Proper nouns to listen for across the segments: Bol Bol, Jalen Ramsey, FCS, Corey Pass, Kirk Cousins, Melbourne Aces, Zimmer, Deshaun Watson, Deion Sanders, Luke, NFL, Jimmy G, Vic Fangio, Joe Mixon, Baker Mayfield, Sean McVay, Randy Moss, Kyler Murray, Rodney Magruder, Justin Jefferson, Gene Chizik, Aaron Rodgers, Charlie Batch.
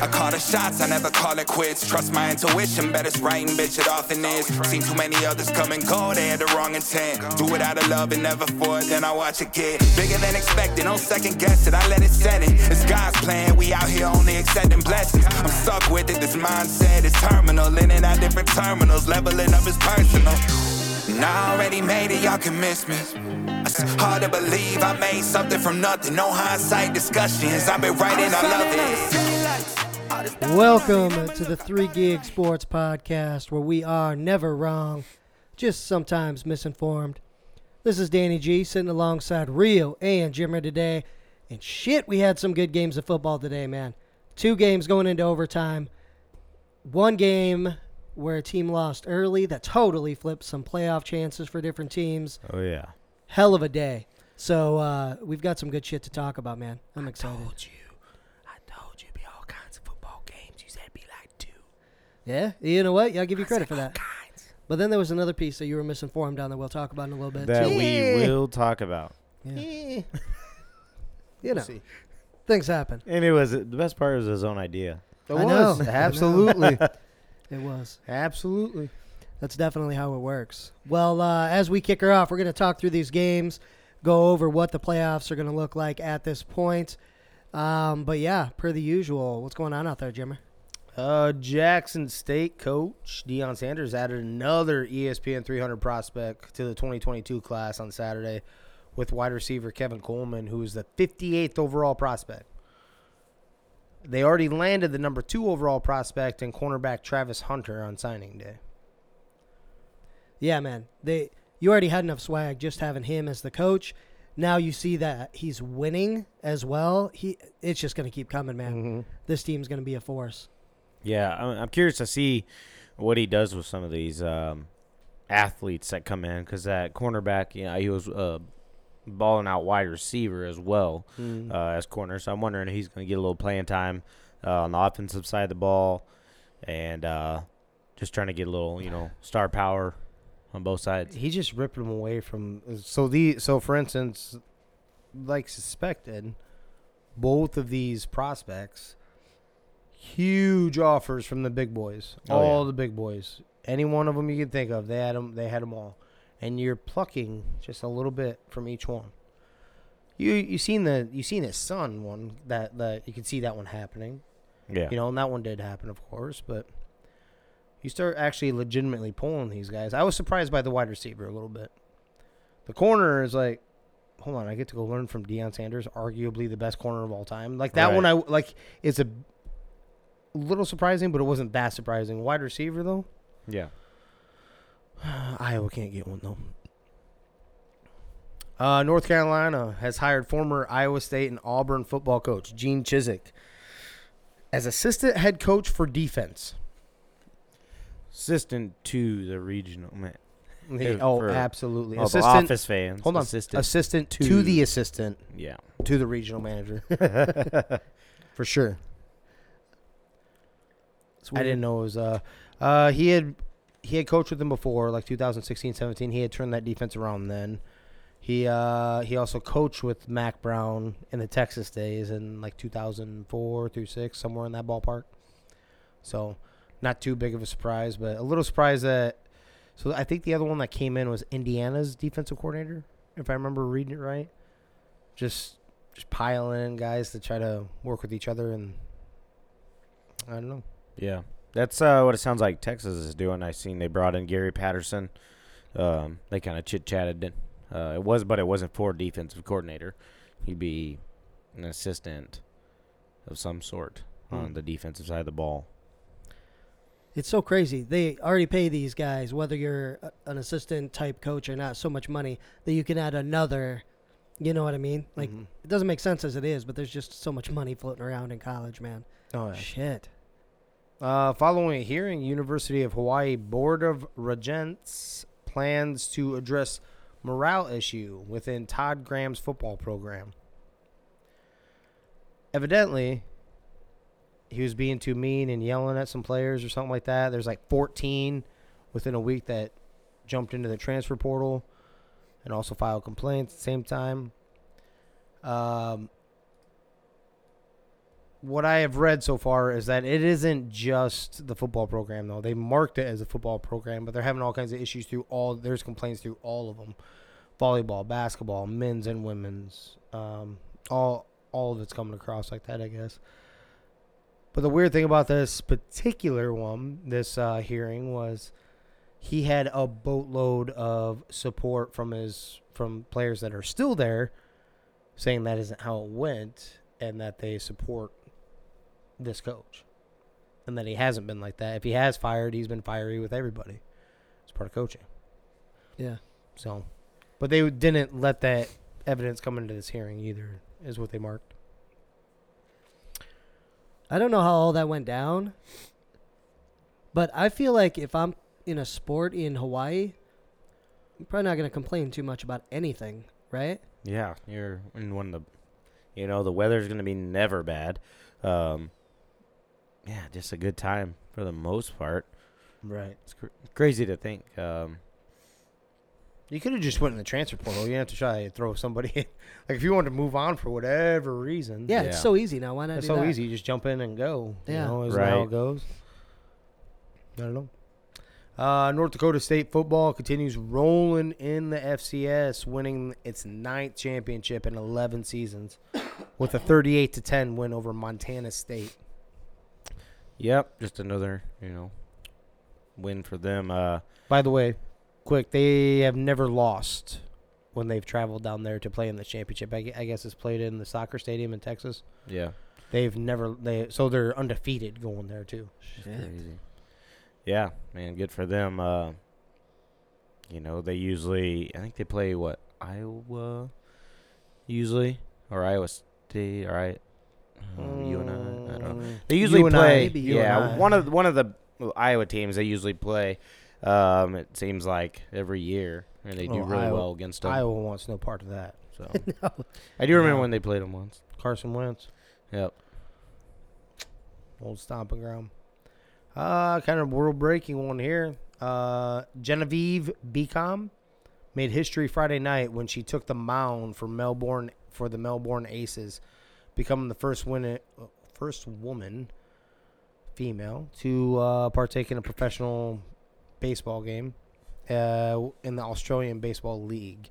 I call the shots, I never call it quits. Trust my intuition, bet it's right and bitch it often is. Seen too many others come and go, they had the wrong intent. Do it out of love and never for it, then I watch it get bigger than expected. Don't second guess it, I let it set it. It's God's plan, we out here only accepting blessings. I'm stuck with it, this mindset is terminal. In and out different terminals, leveling up is personal. Now I already made it, y'all can miss me. It's hard to believe I made something from nothing. No hindsight discussions, I've been writing, I love it. Welcome to the Three Gig Sports Podcast, where we are never wrong, just sometimes misinformed. This is Danny G, sitting alongside Rio and Jimmer today. And shit, we had some good games of football today, man. 2 games going into overtime. 1 game where a team lost early that totally flipped some playoff chances for different teams. Oh, yeah. Hell of a day. So we've got some good shit to talk about, man. I'm excited. I told you it'd be all kinds of football games. You said it'd be like 2. Yeah, you know what? I'll give you credit for that. Kinds. But then there was another piece that you were misinformed on that we'll talk about in a little bit. That we will talk about. Yeah. You know, we'll things happen. And it was the best part was his own idea. It was. Absolutely. It was. Absolutely. That's definitely how it works. Well, as we kick her off, we're going to talk through these games, go over what the playoffs are going to look like at this point. But, yeah, per the usual, what's going on out there, Jimmer? Jackson State coach Deion Sanders added another ESPN 300 prospect to the 2022 class on Saturday with wide receiver Kevin Coleman, who is the 58th overall prospect. They already landed the number 2 overall prospect and cornerback Travis Hunter on signing day. Yeah, man. You already had enough swag just having him as the coach. Now you see that he's winning as well. It's just going to keep coming, man. Mm-hmm. This team's going to be a force. Yeah, I'm curious to see what he does with some of these athletes that come in, because that cornerback, you know, he was balling out wide receiver as well as corner. So I'm wondering if he's going to get a little playing time on the offensive side of the ball and just trying to get a little, you know, star power on both sides. He just ripped them away from – so for instance, like suspected, both of these prospects, huge offers from the big boys, the big boys. Any one of them you can think of, they had them all. And you're plucking just a little bit from each one. You seen his son one that you can see that one happening. Yeah. You know, and that one did happen, of course, but you start actually legitimately pulling these guys. I was surprised by the wide receiver a little bit. The corner is like, hold on, I get to go learn from Deion Sanders, arguably the best corner of all time. Like that one, it's a little surprising, but it wasn't that surprising. Wide receiver though. Yeah. Iowa can't get one, though. North Carolina has hired former Iowa State and Auburn football coach Gene Chizik as assistant head coach for defense. Assistant to the regional, man. Absolutely. Assistant, office fans. Hold on. Assistant to the assistant. Yeah. To the regional manager. For sure. I didn't know it was He had coached with them before, like 2016-17. He had turned that defense around then. He also coached with Mack Brown in the Texas days in like 2004 through 2006, somewhere in that ballpark. So not too big of a surprise, but a little surprise that – so I think the other one that came in was Indiana's defensive coordinator, if I remember reading it right. Just piling in guys to try to work with each other, and I don't know. Yeah. That's what it sounds like Texas is doing. I seen they brought in Gary Patterson. They kind of chit-chatted. But it wasn't for defensive coordinator. He'd be an assistant of some sort on the defensive side of the ball. It's so crazy. They already pay these guys, whether you're an assistant-type coach or not, so much money that you can add another. You know what I mean? Like It doesn't make sense as it is, but there's just so much money floating around in college, man. Oh, yeah. Shit. Following a hearing, University of Hawaii Board of Regents plans to address morale issue within Todd Graham's football program. Evidently, he was being too mean and yelling at some players or something like that. There's like 14 within a week that jumped into the transfer portal and also filed complaints at the same time. what I have read so far is that it isn't just the football program, though. They marked it as a football program, but they're having all kinds of issues there's complaints through all of them. Volleyball, basketball, men's and women's, all of it's coming across like that, I guess. But the weird thing about this particular one, this hearing, was he had a boatload of support from players that are still there, saying that isn't how it went and that they support this coach and that he hasn't been like that. If he has fired, he's been fiery with everybody. It's part of coaching. Yeah. So, but they didn't let that evidence come into this hearing either, is what they marked. I don't know how all that went down, but I feel like if I'm in a sport in Hawaii, I'm probably not going to complain too much about anything, right? Yeah, you're in one of the, the weather's going to be never bad. Yeah, just a good time for the most part. Right. It's crazy to think. You could have just went in the transfer portal. You have to try to throw somebody in. Like, if you wanted to move on for whatever reason. Yeah, it's so easy now. Why not do that? It's so easy. You just jump in and go. Yeah. Right. How it goes. I don't know. North Dakota State football continues rolling in the FCS, winning its 9th championship in 11 seasons with a 38-10 win over Montana State. Yep, just another, win for them. By the way, quick, they have never lost when they've traveled down there to play in the championship. I guess it's played in the soccer stadium in Texas. Yeah. So they're undefeated going there, too. Shit. Crazy. Yeah, man, good for them. They usually, I think they play, what, Iowa usually? Or Iowa State, all right? UNI, I don't know. They usually play, one of the Iowa teams they usually play, it seems like, every year. And they do really well against them. Iowa wants no part of that. So no. I do remember when they played them once. Carson Wentz. Yep. Old stomping ground. Kind of world-breaking one here. Genevieve Beacom made history Friday night when she took the mound for the Melbourne Aces, becoming the first woman, female, to partake in a professional baseball game in the Australian Baseball League.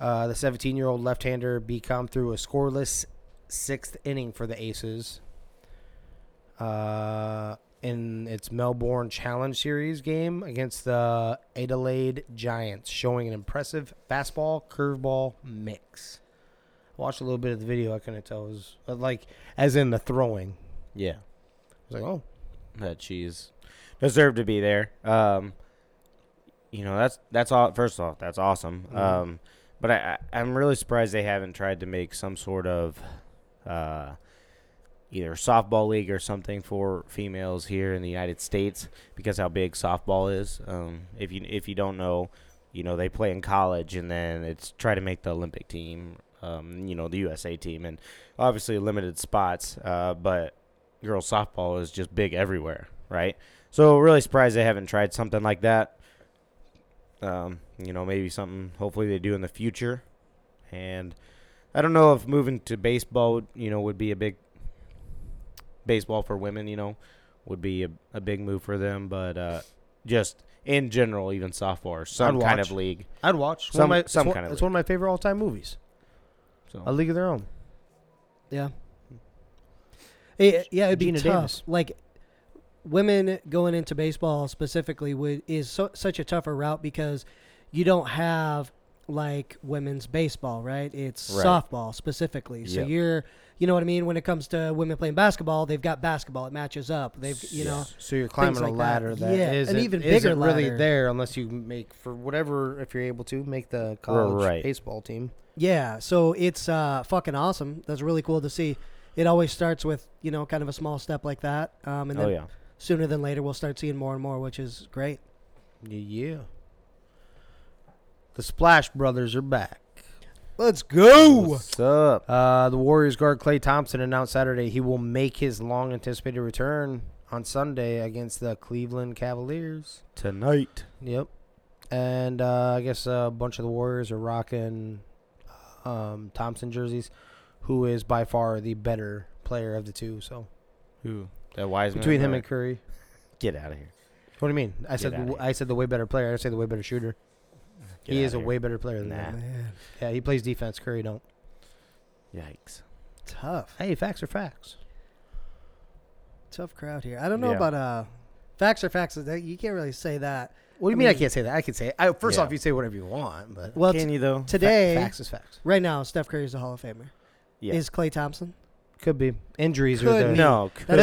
The 17-year-old left-hander Beacom threw a scoreless sixth inning for the Aces. In its Melbourne Challenge Series game against the Adelaide Giants, showing an impressive fastball-curveball mix. I watched a little bit of the video. I couldn't tell. It was, like, as in the throwing. Yeah. I was like, oh. That she's deserved to be there. That's all. First off, that's awesome. Mm-hmm. But I'm really surprised they haven't tried to make some sort of either softball league or something for females here in the United States, because how big softball is. If you don't know, they play in college, and then it's try to make the Olympic team, the USA team, and obviously limited spots, but girls softball is just big everywhere, right? So really surprised they haven't tried something like that. Maybe something hopefully they do in the future. And I don't know if moving to baseball, would be a big – baseball for women, would be a big move for them, but just in general, even softball, some kind of league. I'd watch. It's one of my favorite all-time movies. So. A League of Their Own. Yeah. It'd be Gina tough. Davis. Like, women going into baseball specifically is such a tougher route, because you don't have, like, women's baseball, right? It's softball specifically. So you're... You know what I mean? When it comes to women playing basketball, they've got basketball. It matches up. So you're climbing a ladder that is an even bigger ladder. Really there, unless you make if you're able to make the college baseball team. Yeah, so it's fucking awesome. That's really cool to see. It always starts with kind of a small step like that, and then sooner than later we'll start seeing more and more, which is great. Yeah. The Splash Brothers are back. Let's go. What's up? The Warriors guard Klay Thompson announced Saturday he will make his long-anticipated return on Sunday against the Cleveland Cavaliers. Tonight. Yep. And I guess a bunch of the Warriors are rocking Thompson jerseys, who is by far the better player of the two. So, who that Wiseman between him and Curry? Get out of here. What do you mean? I said the way better player. I didn't say the way better shooter. He is a way better player than that. Man. Yeah, he plays defense. Curry don't. Yikes. Tough. Hey, facts are facts. Tough crowd here. I don't know about facts are facts. You can't really say that. What do you mean I can't say that? I can say it. First off, you say whatever you want. But can you, though? Today, facts is facts. Right now, Steph Curry is a Hall of Famer. Yeah. Is Klay Thompson? Could be. Injuries could are there. Be. No, could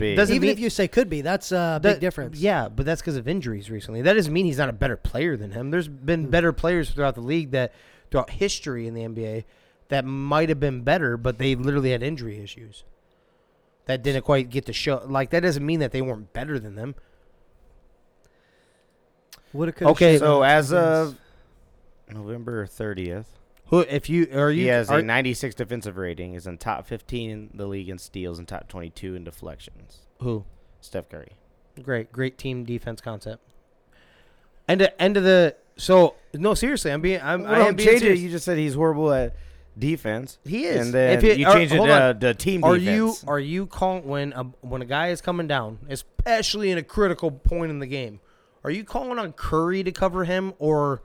be. Even if you say could be, that's a big difference. Yeah, but that's because of injuries recently. That doesn't mean he's not a better player than him. There's been better players throughout the league that, throughout history in the NBA, that might have been better, but they literally had injury issues. That didn't quite get to show. Like, that doesn't mean that they weren't better than them. Okay, so as of November 30th, he has a 96 defensive rating, is in top 15 in the league in steals and top 22 in deflections. Who? Steph Curry. Great team defense concept. Seriously, I'm being serious. You just said he's horrible at defense. He is. And then you change it to team defense. Are you calling when a guy is coming down, especially in a critical point in the game? Are you calling on Curry to cover him or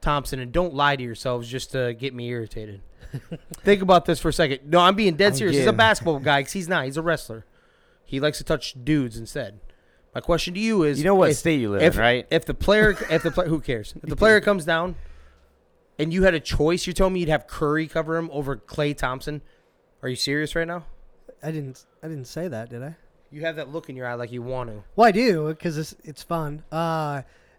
Thompson? And don't lie to yourselves just to get me irritated. Think about this for a second. No, I'm being dead serious. He's a basketball guy because he's not. He's a wrestler. He likes to touch dudes instead. My question to you is: you know what state you live in, right? If the player, who cares? If the player comes down, and you had a choice, you're telling me you'd have Curry cover him over Klay Thompson? Are you serious right now? I didn't say that, did I? You have that look in your eye like you want to. Well, I do, because it's fun. No, I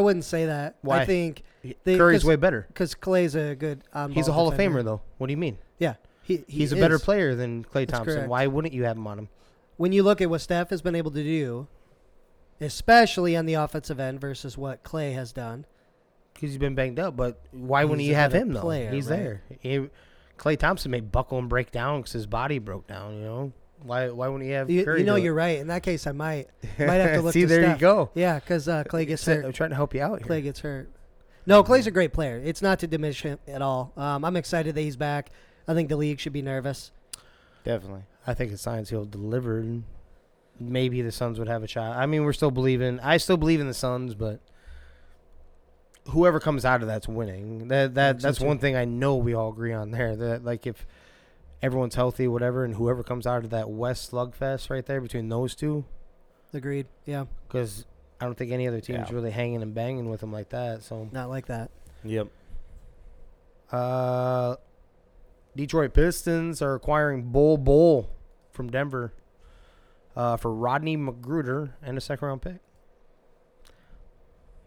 wouldn't say that. Why? I think Curry's way better. Because Klay's a good on-ball. He's a Hall defender. Of Famer, though. What do you mean? Yeah. He's a better player than Klay Thompson. Correct. Why wouldn't you have him on him? When you look at what Steph has been able to do, especially on the offensive end versus what Klay has done. Because he's been banged up, but why wouldn't you have him, though? Player, he's right there. Klay Thompson may buckle and break down because his body broke down, you know? Why wouldn't he have Curry? You know, you're right. In that case, I might have to look. See, there you go. Yeah, because Klay gets hurt. I'm trying to help you out here. Klay gets hurt. No, Klay's a great player. It's not to diminish him at all. I'm excited that he's back. I think the league should be nervous. Definitely. I think it's signs he'll deliver. And maybe the Suns would have a shot. I mean, I still believe in the Suns, but whoever comes out of that's winning. That's one thing I know we all agree on there. That, like, if everyone's healthy, whatever, and whoever comes out of that West slugfest right there between those two. Agreed, yeah. Because I don't think any other team's really hanging and banging with them like that. So not like that. Yep. Detroit Pistons are acquiring Bol from Denver for Rodney Magruder and a second-round pick.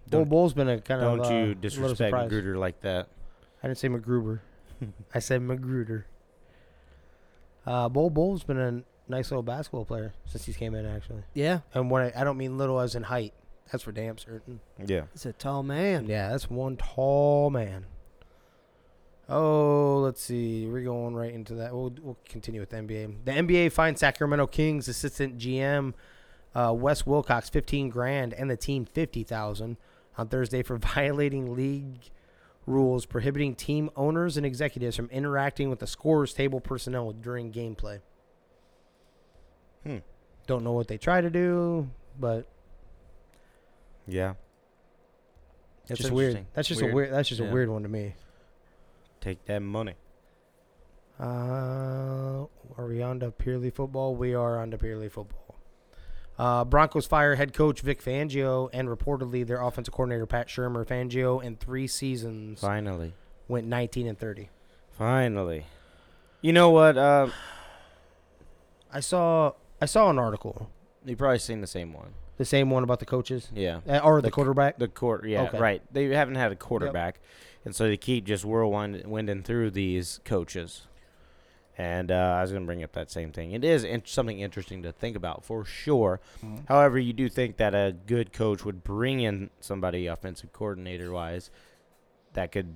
Bol's been a kind of Don't you disrespect Magruder like that. I didn't say MacGruber. I said Magruder. Bol's been a nice little basketball player since he came in, actually. Yeah. And when I don't mean little as in height. That's for damn certain. Yeah. It's a tall man. Yeah, that's one tall man. Oh, let's see. We're going right into that. We'll continue with the NBA. The NBA fined Sacramento Kings assistant GM Wes Wilcox $15,000 and the team $50,000 on Thursday for violating league rules prohibiting team owners and executives from interacting with the scorer's table personnel during gameplay. Don't know what they try to do, but yeah, it's just weird. That's just a weird one to me. Take that money. Are we on to purely football? We are on to purely football. Broncos fire head coach Vic Fangio and reportedly their offensive coordinator Pat Shermer. Fangio in 3 seasons finally went 19-30. Finally, you know what? I saw an article. You've probably seen the same one. The same one about the coaches. Yeah, or the quarterback. Right. They haven't had a quarterback, and so they keep just whirlwinding through these coaches. And I was going to bring up that same thing. It is something interesting to think about for sure. Mm-hmm. However, you do think that a good coach would bring in somebody offensive coordinator-wise that could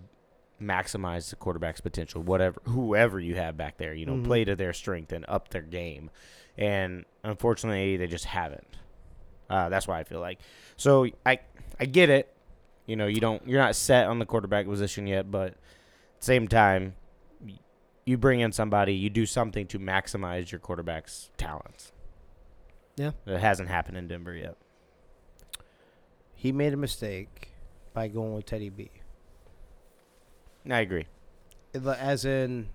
maximize the quarterback's potential, whoever you have back there, mm-hmm. play to their strength and up their game. And unfortunately, they just haven't. That's why I feel like. So I get it. You know, you're not set on the quarterback position yet, but at the same time, you bring in somebody, you do something to maximize your quarterback's talents. Yeah. It hasn't happened in Denver yet. He made a mistake by going with Teddy B. I agree. As in,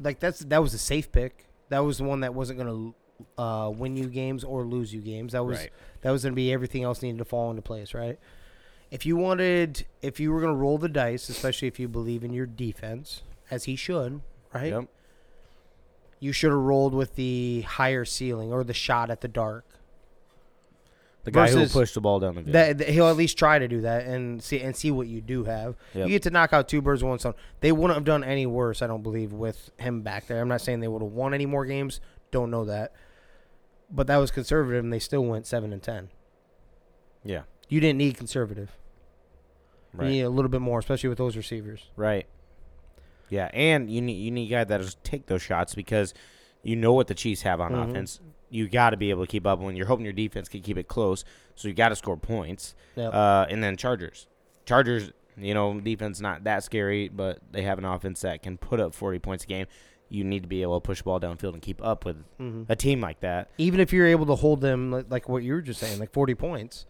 like, that was a safe pick. That was the one that wasn't going to win you games or lose you games. That was right. That was going to be everything else needed to fall into place, right? If you were going to roll the dice, especially if you believe in your defense, as he should, right? Yep. You should have rolled with the higher ceiling or the shot at the dark. The guy who will push the ball down the field. He'll at least try to do that and see what you do have. Yep. You get to knock out two birds with one stone. They wouldn't have done any worse, I don't believe, with him back there. I'm not saying they would have won any more games. Don't know that. But that was conservative, and they still went 7-10. Yeah. You didn't need conservative. Right. You need a little bit more, especially with those receivers. Right. Yeah, and you need a guy that'll take those shots because you know what the Chiefs have on offense. You got to be able to keep up when you're hoping your defense can keep it close, so you got to score points. Yep. And then Chargers, you know, defense not that scary, but they have an offense that can put up 40 points a game. You need to be able to push the ball downfield and keep up with a team like that. Even if you're able to hold them, like what you were just saying, like 40 points,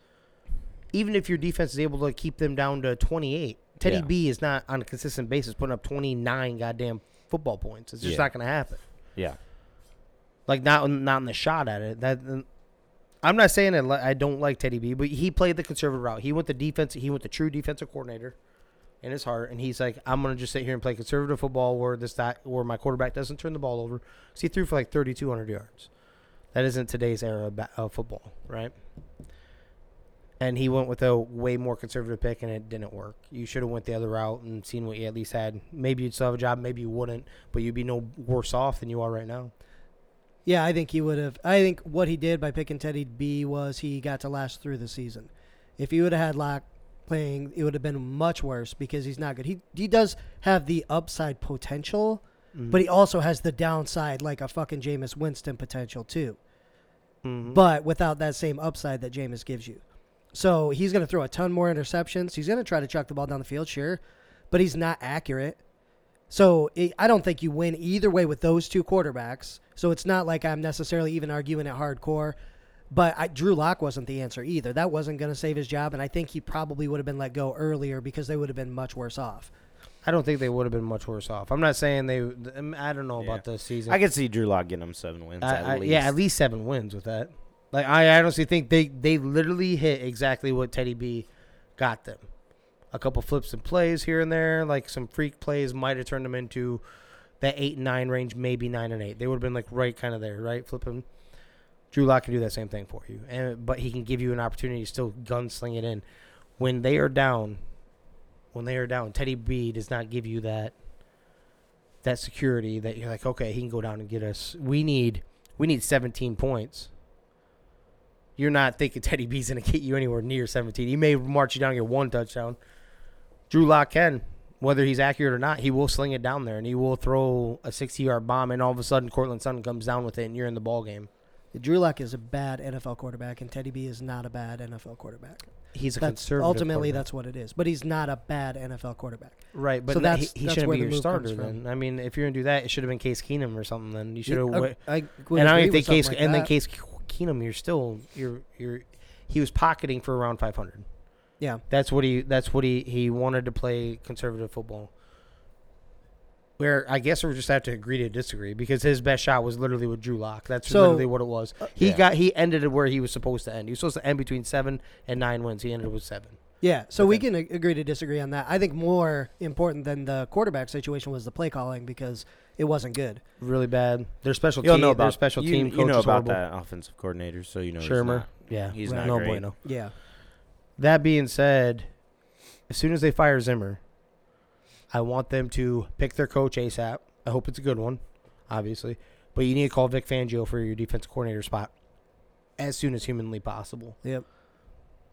even if your defense is able to keep them down to 28, Teddy B is not on a consistent basis putting up 29 goddamn football points. It's just not going to happen. Yeah. Like, not in the shot at it. I'm not saying that I don't like Teddy B, but he played the conservative route. He went the defense. He went the true defensive coordinator in his heart, and he's like, I'm going to just sit here and play conservative football where my quarterback doesn't turn the ball over. So he threw for like 3,200 yards. That isn't today's era of football, right? And he went with a way more conservative pick, and it didn't work. You should have went the other route and seen what you at least had. Maybe you'd still have a job. Maybe you wouldn't, but you'd be no worse off than you are right now. Yeah, I think he would have. I think what he did by picking Teddy B was he got to last through the season. If he would have had Lock playing, it would have been much worse because he's not good. He does have the upside potential, but he also has the downside, like a fucking Jameis Winston potential too. Mm-hmm. But without that same upside that Jameis gives you. So he's going to throw a ton more interceptions. He's going to try to chuck the ball down the field, sure, but he's not accurate. So I don't think you win either way with those two quarterbacks. So it's not like I'm necessarily even arguing it hardcore. But Drew Lock wasn't the answer either. That wasn't going to save his job, and I think he probably would have been let go earlier because they would have been much worse off. I don't think they would have been much worse off. I'm not saying they – I don't know about the season. I could see Drew Lock getting them 7 wins at least. Yeah, at least 7 wins with that. Like, I honestly think they literally hit exactly what Teddy B got them. A couple flips and plays here and there, like some freak plays might have turned them into that 8 and 9 range, maybe 9 and 8. They would have been like right kind of there, right? Flipping. Drew Lock can do that same thing for you, but he can give you an opportunity to still gunsling it in. When they are down, Teddy B does not give you that security that you're like, okay, he can go down and get us. We need 17 points. You're not thinking Teddy B's going to get you anywhere near 17. He may march you down and get 1 touchdown. Drew Lock can, whether he's accurate or not, he will sling it down there, and he will throw a 60-yard bomb, and all of a sudden Cortland Sutton comes down with it, and you're in the ballgame. Drew Lock is a bad NFL quarterback, and Teddy B is not a bad NFL quarterback. He's conservative ultimately, that's what it is. But he's not a bad NFL quarterback. Right, but so he shouldn't be your starter then. I mean, if you're going to do that, it should have been Case Keenum or something then. You should have Case Keenum, he was pocketing for around 500. Yeah. That's what he wanted to play conservative football. Where I guess we just have to agree to disagree because his best shot was literally with Drew Lock. That's literally what it was. He ended where he was supposed to end. He was supposed to end between 7 and 9 wins. He ended with 7. Yeah, so we can agree to disagree on that. I think more important than the quarterback situation was the play calling because it wasn't good. Really bad. Their special team coach is horrible. You know about that offensive coordinator, so you know Shermer. He's not great. Bueno. Yeah. That being said, as soon as they fire Zimmer, I want them to pick their coach ASAP. I hope it's a good one, obviously. But you need to call Vic Fangio for your defensive coordinator spot as soon as humanly possible. Yep.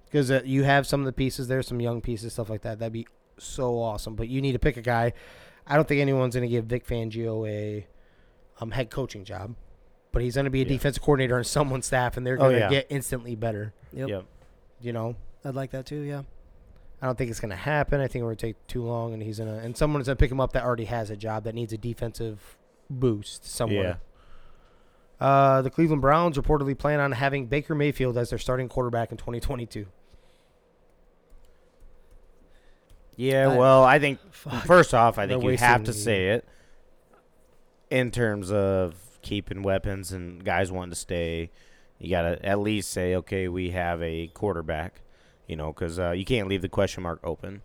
Because you have some of the pieces there, some young pieces, stuff like that. That'd be so awesome. But you need to pick a guy. I don't think anyone's going to give Vic Fangio a head coaching job. But he's going to be a defensive coordinator on someone's staff, and they're going to get instantly better. Yep. You know? I'd like that too, yeah. I don't think it's going to happen. I think it would take too long, and someone's going to pick him up that already has a job that needs a defensive boost somewhere. Yeah. The Cleveland Browns reportedly plan on having Baker Mayfield as their starting quarterback in 2022. Yeah, well, I think first off, I think you have to say it in terms of keeping weapons and guys wanting to stay. You got to at least say, okay, we have a quarterback, you know, because you can't leave the question mark open.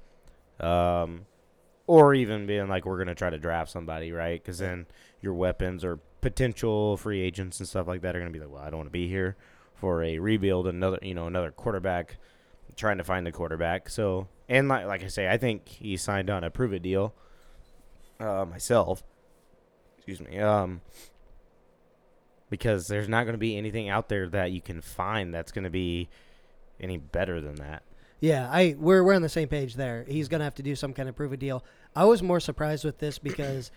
Or even being like, we're going to try to draft somebody, right? Because then your weapons or potential free agents and stuff like that are going to be like, well, I don't want to be here for a rebuild, another quarterback, trying to find the quarterback. So, and like I say, I think he signed on a prove-it deal myself. Excuse me. Because there's not going to be anything out there that you can find that's going to be any better than that. Yeah, we're on the same page there. He's going to have to do some kind of prove-it deal. I was more surprised with this because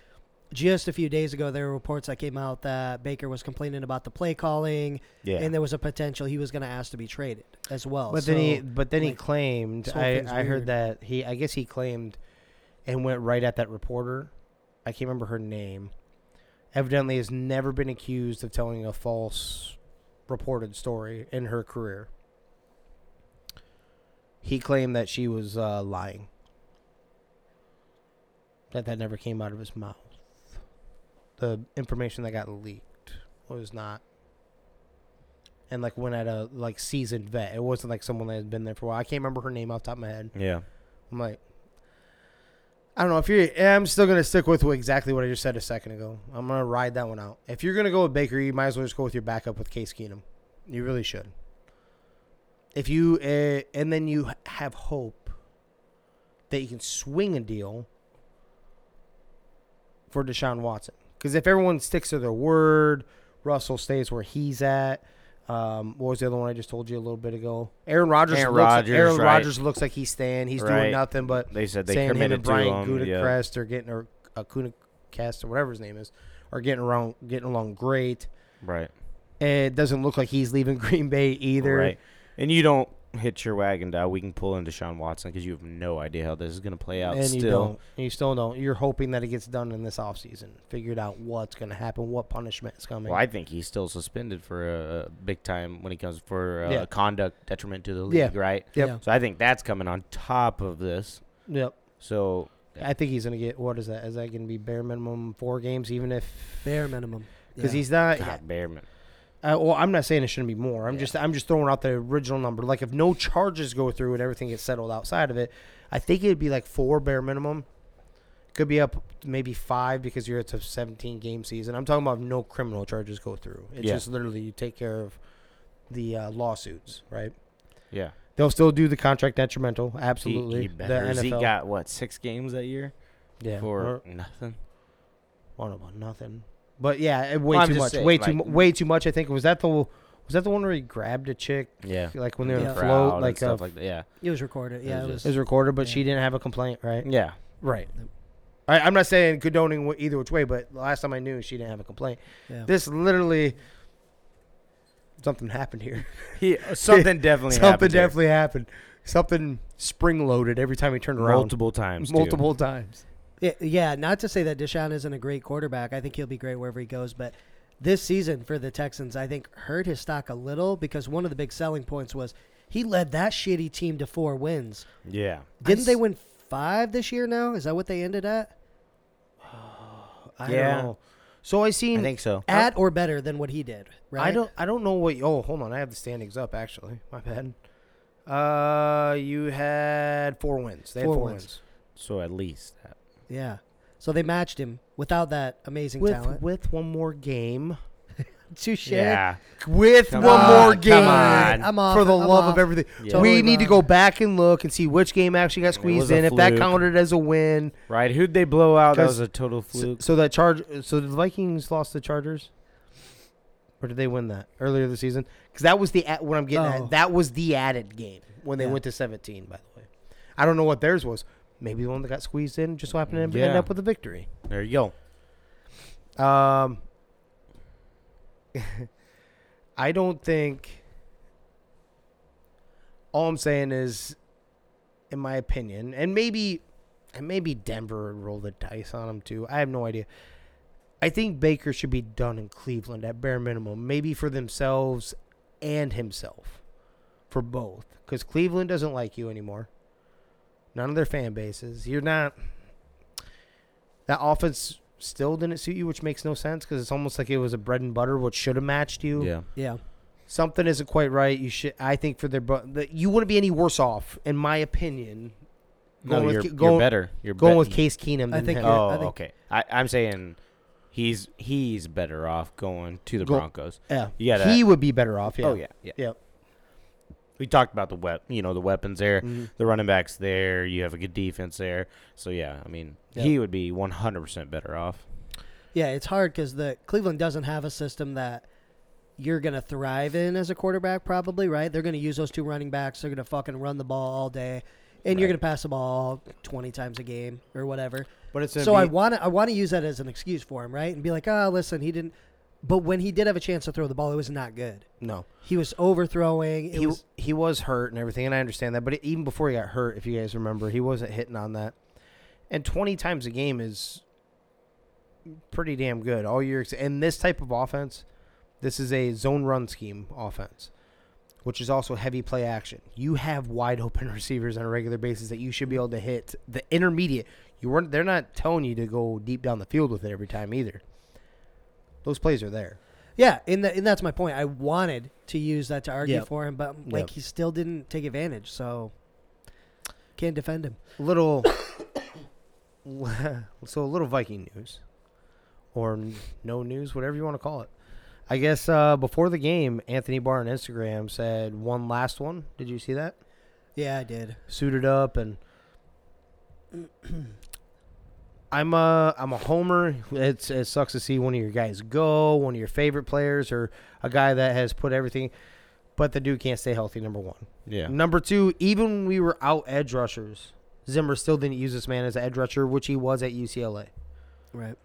just a few days ago there were reports that came out that Baker was complaining about the play calling, and there was a potential he was going to ask to be traded as well. But so, then he claimed, I heard that he claimed and went right at that reporter. I can't remember her name. Evidently has never been accused of telling a false reported story in her career. He claimed that she was lying. That never came out of his mouth. The information that got leaked was not. And went at a seasoned vet. It wasn't like someone that had been there for a while. I can't remember her name off the top of my head. Yeah. I'm like, I don't know if I'm still going to stick with exactly what I just said a second ago. I'm going to ride that one out. If you're going to go with Baker, you might as well just go with your backup with Case Keenum. You really should. If you and then you have hope that you can swing a deal for Deshaun Watson. Because if everyone sticks to their word, Russell stays where he's at. What was the other one I just told you a little bit ago? Aaron Rodgers looks like he's staying. He's doing nothing but they said they committed to him. Gutekunst are getting Gutekunst or whatever his name is are getting along great. Right. It doesn't look like he's leaving Green Bay either. Right. And you don't hit your wagon, Dow. We can pull in Deshaun Watson because you have no idea how this is going to play out. And still, you still don't. You're hoping that it gets done in this offseason. Figured out what's going to happen, what punishment is coming. Well, I think he's still suspended for a big time when he comes for conduct detriment to the league, right? Yep. Yeah. So I think that's coming on top of this. Yep. So I think he's going to get what is that? Is that going to be bare minimum 4 games? Even if bare minimum, because he's not bare minimum. Well, I'm not saying it shouldn't be more. I'm just throwing out the original number. If no charges go through and everything gets settled outside of it, I think it would be 4 bare minimum. Could be up to maybe 5 because you're at a 17-game season. I'm talking about no criminal charges go through. It's just literally you take care of the lawsuits, right? Yeah. They'll still do the contract detrimental. Absolutely. He the NFL. He got, 6 games that year? Yeah. For nothing? What about nothing? But yeah, way too much. I think was that the one where he grabbed a chick? Yeah, when they were in float, stuff like that. Yeah, it was recorded. Yeah, it was recorded, but she didn't have a complaint, right? Yeah, right. I'm not saying condoning either which way, but last time I knew, she didn't have a complaint. Yeah. This literally something happened here. Something definitely happened. Something spring-loaded every time he turned around. Multiple times. Yeah, not to say that Deshaun isn't a great quarterback. I think he'll be great wherever he goes. But this season for the Texans, I think, hurt his stock a little because one of the big selling points was he led that shitty team to 4 wins. Yeah. Didn't they win 5 this year now? Is that what they ended at? I don't know. So I think so. At or better than what he did, right? I don't know what – oh, hold on. I have the standings up, actually. My bad. You had 4 wins. They had 4 wins. So at least that. Yeah, so they matched him without that amazing talent. With one more game. Touche. Yeah. With one more game. Come on. I'm off. For the love of everything. Yeah. We need to go back and look and see which game actually got squeezed in, if that counted as a win. Right, who'd they blow out? That was a total fluke. So the Vikings lost the Chargers? Or did they win that earlier this season? Because that was what I'm getting at. That was the added game when they went to 17, by the way. I don't know what theirs was. Maybe the one that got squeezed in just so happened to end up with a victory. There you go. I don't think. All I'm saying is, in my opinion, and maybe Denver rolled the dice on him too. I have no idea. I think Baker should be done in Cleveland at bare minimum, maybe for themselves and himself, for both, because Cleveland doesn't like you anymore. None of their fan bases. You're not – that offense still didn't suit you, which makes no sense because it's almost like it was a bread and butter, which should have matched you. Yeah. Yeah. Something isn't quite right. You should. I think for their you wouldn't be any worse off, in my opinion. No, you're better. You're going with Case Keenum. I think. I'm saying he's better off going to the Broncos. Yeah. He would be better off. Yeah. Oh yeah. Yeah. Yeah. We talked about the weapons there, mm-hmm. the running backs there. You have a good defense there. So yeah, I mean, he would be 100% better off. Yeah, it's hard because the Cleveland doesn't have a system that you're going to thrive in as a quarterback, probably, right? They're going to use those two running backs. They're going to fucking run the ball all day, and you're going to pass the ball 20 times a game or whatever. But it's I want to use that as an excuse for him, right? And be like, oh, listen, he didn't. But when he did have a chance to throw the ball, it was not good. No. He was overthrowing. He was hurt and everything, and I understand that. But even before he got hurt, if you guys remember, he wasn't hitting on that. And 20 times a game is pretty damn good all year. And this type of offense, this is a zone run scheme offense, which is also heavy play action. You have wide open receivers on a regular basis that you should be able to hit the intermediate. They're not telling you to go deep down the field with it every time either. Those plays are there. Yeah, and that's my point. I wanted to use that to argue for him, but he still didn't take advantage, so can't defend him. A little Viking news, or no news, whatever you want to call it. I guess before the game, Anthony Barr on Instagram said one last one. Did you see that? Yeah, I did. Suited up, and I'm a homer. It sucks to see one of your guys go, one of your favorite players, or a guy that has put everything. But the dude can't stay healthy, number one. Yeah. Number two, even when we were out edge rushers, Zimmer still didn't use this man as an edge rusher, which he was at UCLA. Right.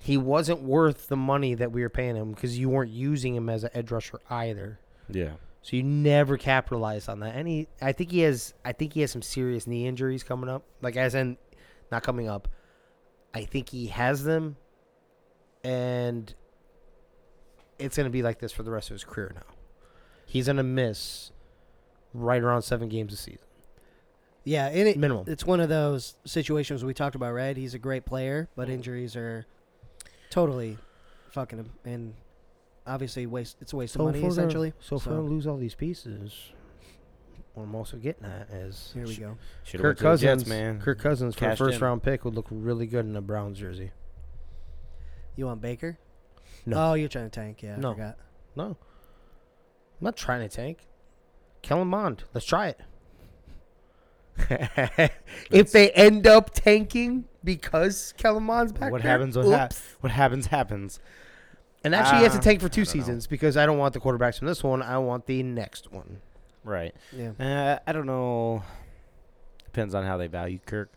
He wasn't worth the money that we were paying him because you weren't using him as an edge rusher either. Yeah. So you never capitalized on that. And I think he has some serious knee injuries coming up. Like as in, not coming up. I think he has them, and it's going to be like this for the rest of his career now. He's going to miss right around 7 games a season. Yeah, and minimum. It's one of those situations we talked about, right? He's a great player, but injuries are totally fucking him, and obviously it's a waste of money, essentially. So if we're going to lose all these pieces, what I'm also getting at is here we go. Kirk Cousins for a first-round pick would look really good in a Browns jersey. You want Baker? No. Oh, you're trying to tank, yeah. No. I forgot. No. I'm not trying to tank. Kellen Mond, let's try it. If they end up tanking because Kellerman's back, what happens. And actually, he has to tank for 2 seasons because I don't want the quarterbacks from this one. I want the next one. Right. Yeah. I don't know. Depends on how they value Kirk.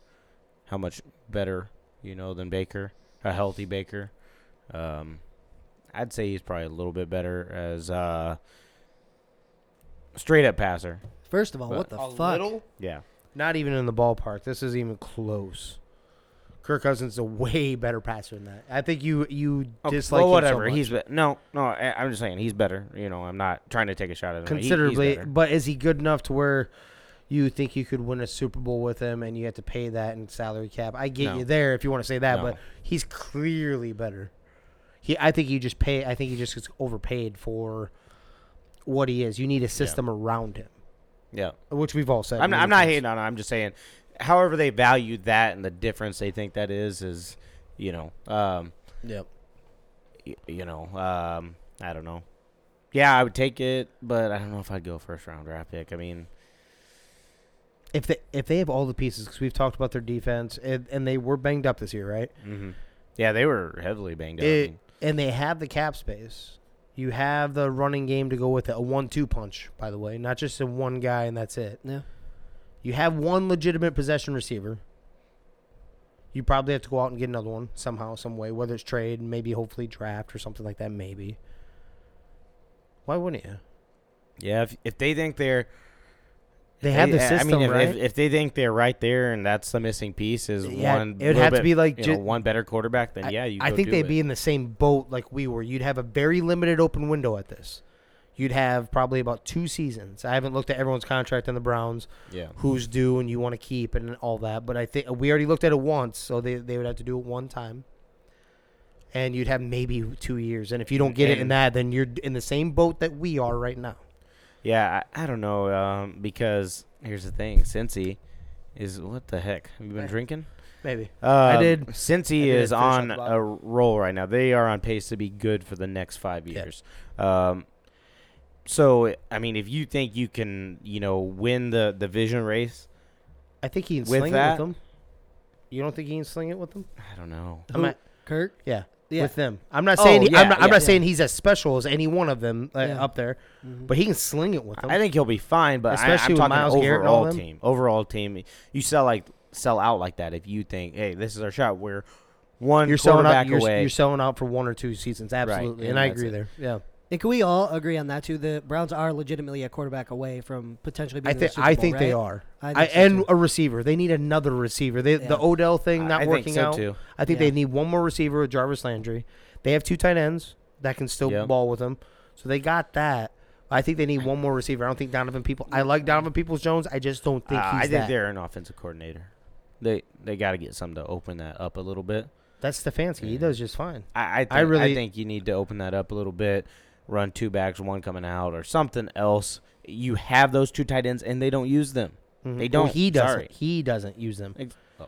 How much better, than Baker, a healthy Baker. I'd say he's probably a little bit better as a straight-up passer. First of all, what the fuck? Little? Yeah. Not even in the ballpark. This isn't even close. Kirk Cousins is a way better passer than that. I think you dislike whatever. Him so much. I'm just saying he's better. I'm not trying to take a shot at him. Considerably, but is he good enough to where you think you could win a Super Bowl with him and you have to pay that in salary cap? I get you there if you want to say that, but he's clearly better. I think he just gets overpaid for what he is. You need a system around him. Yeah, which we've all said. I'm not hating on it. I'm just saying, however they value that and the difference they think that is I don't know. Yeah, I would take it, but I don't know if I'd go first round draft pick. I mean, if they have all the pieces, because we've talked about their defense and they were banged up this year, right? Mm-hmm. Yeah, they were heavily banged up, and they have the cap space. You have the running game to go with it. A 1-2 punch, by the way. Not just a one guy and that's it. Yeah. You have one legitimate possession receiver. You probably have to go out and get another one somehow, some way, whether it's trade, maybe hopefully draft or something like that, maybe. Why wouldn't you? Yeah, if they think they're – They have the system, right? If they think they're right there and that's the missing piece is one, it would have to be like one better quarterback. Then I think they'd be in the same boat like we were. You'd have a very limited open window at this. You'd have probably about 2 seasons. I haven't looked at everyone's contract on the Browns, who's due and you want to keep and all that. But I think we already looked at it once, so they would have to do it one time. And you'd have maybe 2 years. And if you don't get it in that, then you're in the same boat that we are right now. Yeah, I don't know because here's the thing. Cincy is – what the heck? Have you been drinking? Maybe. I did. Cincy is on a roll right now. They are on pace to be good for the next 5 years. Yeah. So, I mean, if you think you can, win the division race. I think he can sling it with them. You don't think he can sling it with them? I don't know. Kirk? Yeah, with them. I'm not saying I'm not saying he's as special as any one of them up there, but he can sling it with them. I think he'll be fine, but especially I'm talking with overall team. Overall team, you sell out like that if you think, hey, this is our shot. We're one quarterback away. You're selling out for 1 or 2 seasons, absolutely, right. And I agree there. Yeah. And can we all agree on that, too? The Browns are legitimately a quarterback away from potentially being in the Super Bowl, I think they are. And a receiver. They need another receiver. The Odell thing not working out. I think so, too. I think they need one more receiver with Jarvis Landry. They have 2 tight ends that can still ball with them. So they got that. I think they need one more receiver. I don't think Donovan Peoples. I like Donovan Peoples-Jones. I just don't think he's that. I think they're an offensive coordinator. They got to get something to open that up a little bit. That's Stefanski. Yeah. He does just fine. I think you need to open that up a little bit. Run 2 backs, 1 coming out, or something else. You have those 2 tight ends, and they don't use them. Mm-hmm. They don't. Well, he doesn't. Sorry. He doesn't use them.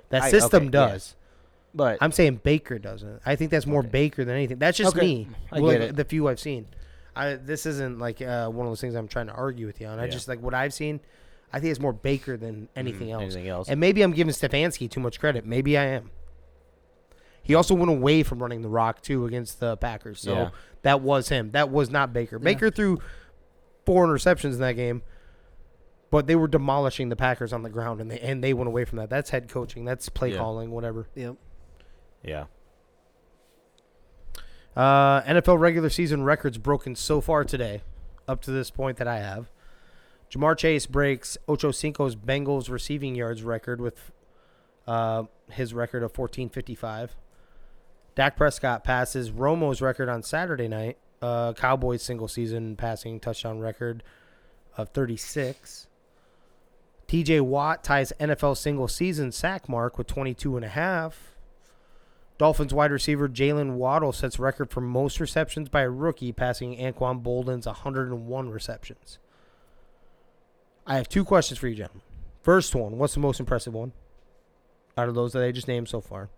That system does. Yeah. But I'm saying Baker doesn't. I think that's more Baker than anything. That's just me. I get it. The few I've seen. This isn't like one of those things I'm trying to argue with you on. I just like what I've seen. I think it's more Baker than anything else. Anything else. And maybe I'm giving Stefanski too much credit. Maybe I am. He also went away from running the rock, too, against the Packers. So that was him. That was not Baker. Baker threw 4 interceptions in that game, but they were demolishing the Packers on the ground, and they went away from that. That's head coaching. That's play calling, whatever. Yep. Yeah. NFL regular season records broken so far today, up to this point that I have. Ja'Marr Chase breaks Ocho Cinco's Bengals receiving yards record with his record of 14.55. Dak Prescott passes Romo's record on Saturday night, Cowboys single-season passing touchdown record of 36. TJ Watt ties NFL single-season sack mark with 22.5. Dolphins wide receiver Jaylen Waddle sets record for most receptions by a rookie, passing Anquan Boldin's 101 receptions. I have 2 questions for you, gentlemen. First one, what's the most impressive one out of those that I just named so far?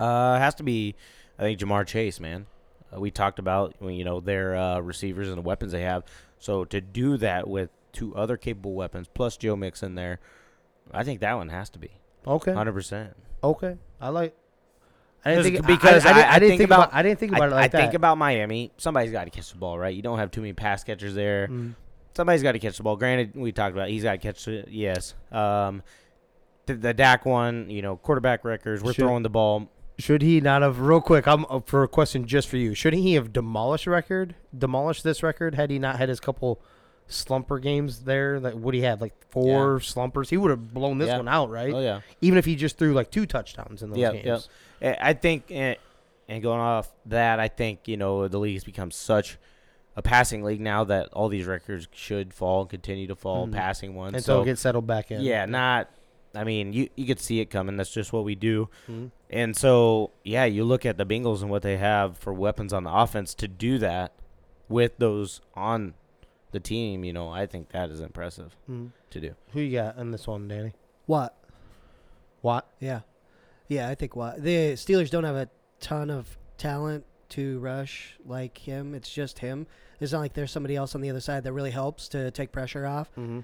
It has to be, I think, Ja'Marr Chase, man. We talked about, their receivers and the weapons they have. So to do that with 2 other capable weapons, plus Joe Mixon there, I think that one has to be. Okay. 100%. Okay. I didn't think about it like that. I think about Miami. Somebody's got to catch the ball, right? You don't have too many pass catchers there. Mm. Somebody's got to catch the ball. Granted, we talked about it. He's got to catch it. Yes. The Dak one, quarterback records. We're throwing the ball. Should he not have, real quick, I'm up for a question just for you. Shouldn't he have demolished this record had he not had his couple slumper games there? Like, would he have, 4 slumpers? He would have blown this one out, right? Oh, yeah. Even if he just threw, 2 touchdowns in those games. Yeah. I think, and going off that, I think, the league has become such a passing league now that all these records should fall and continue to fall, passing ones. And so it gets settled back in. Yeah, you could see it coming. That's just what we do. Mm-hmm. And so, you look at the Bengals and what they have for weapons on the offense to do that with those on the team, I think that is impressive to do. Who you got in this one, Danny? Watt? Yeah. Yeah, I think Watt. The Steelers don't have a ton of talent to rush like him. It's just him. It's not like there's somebody else on the other side that really helps to take pressure off. Mm-hmm.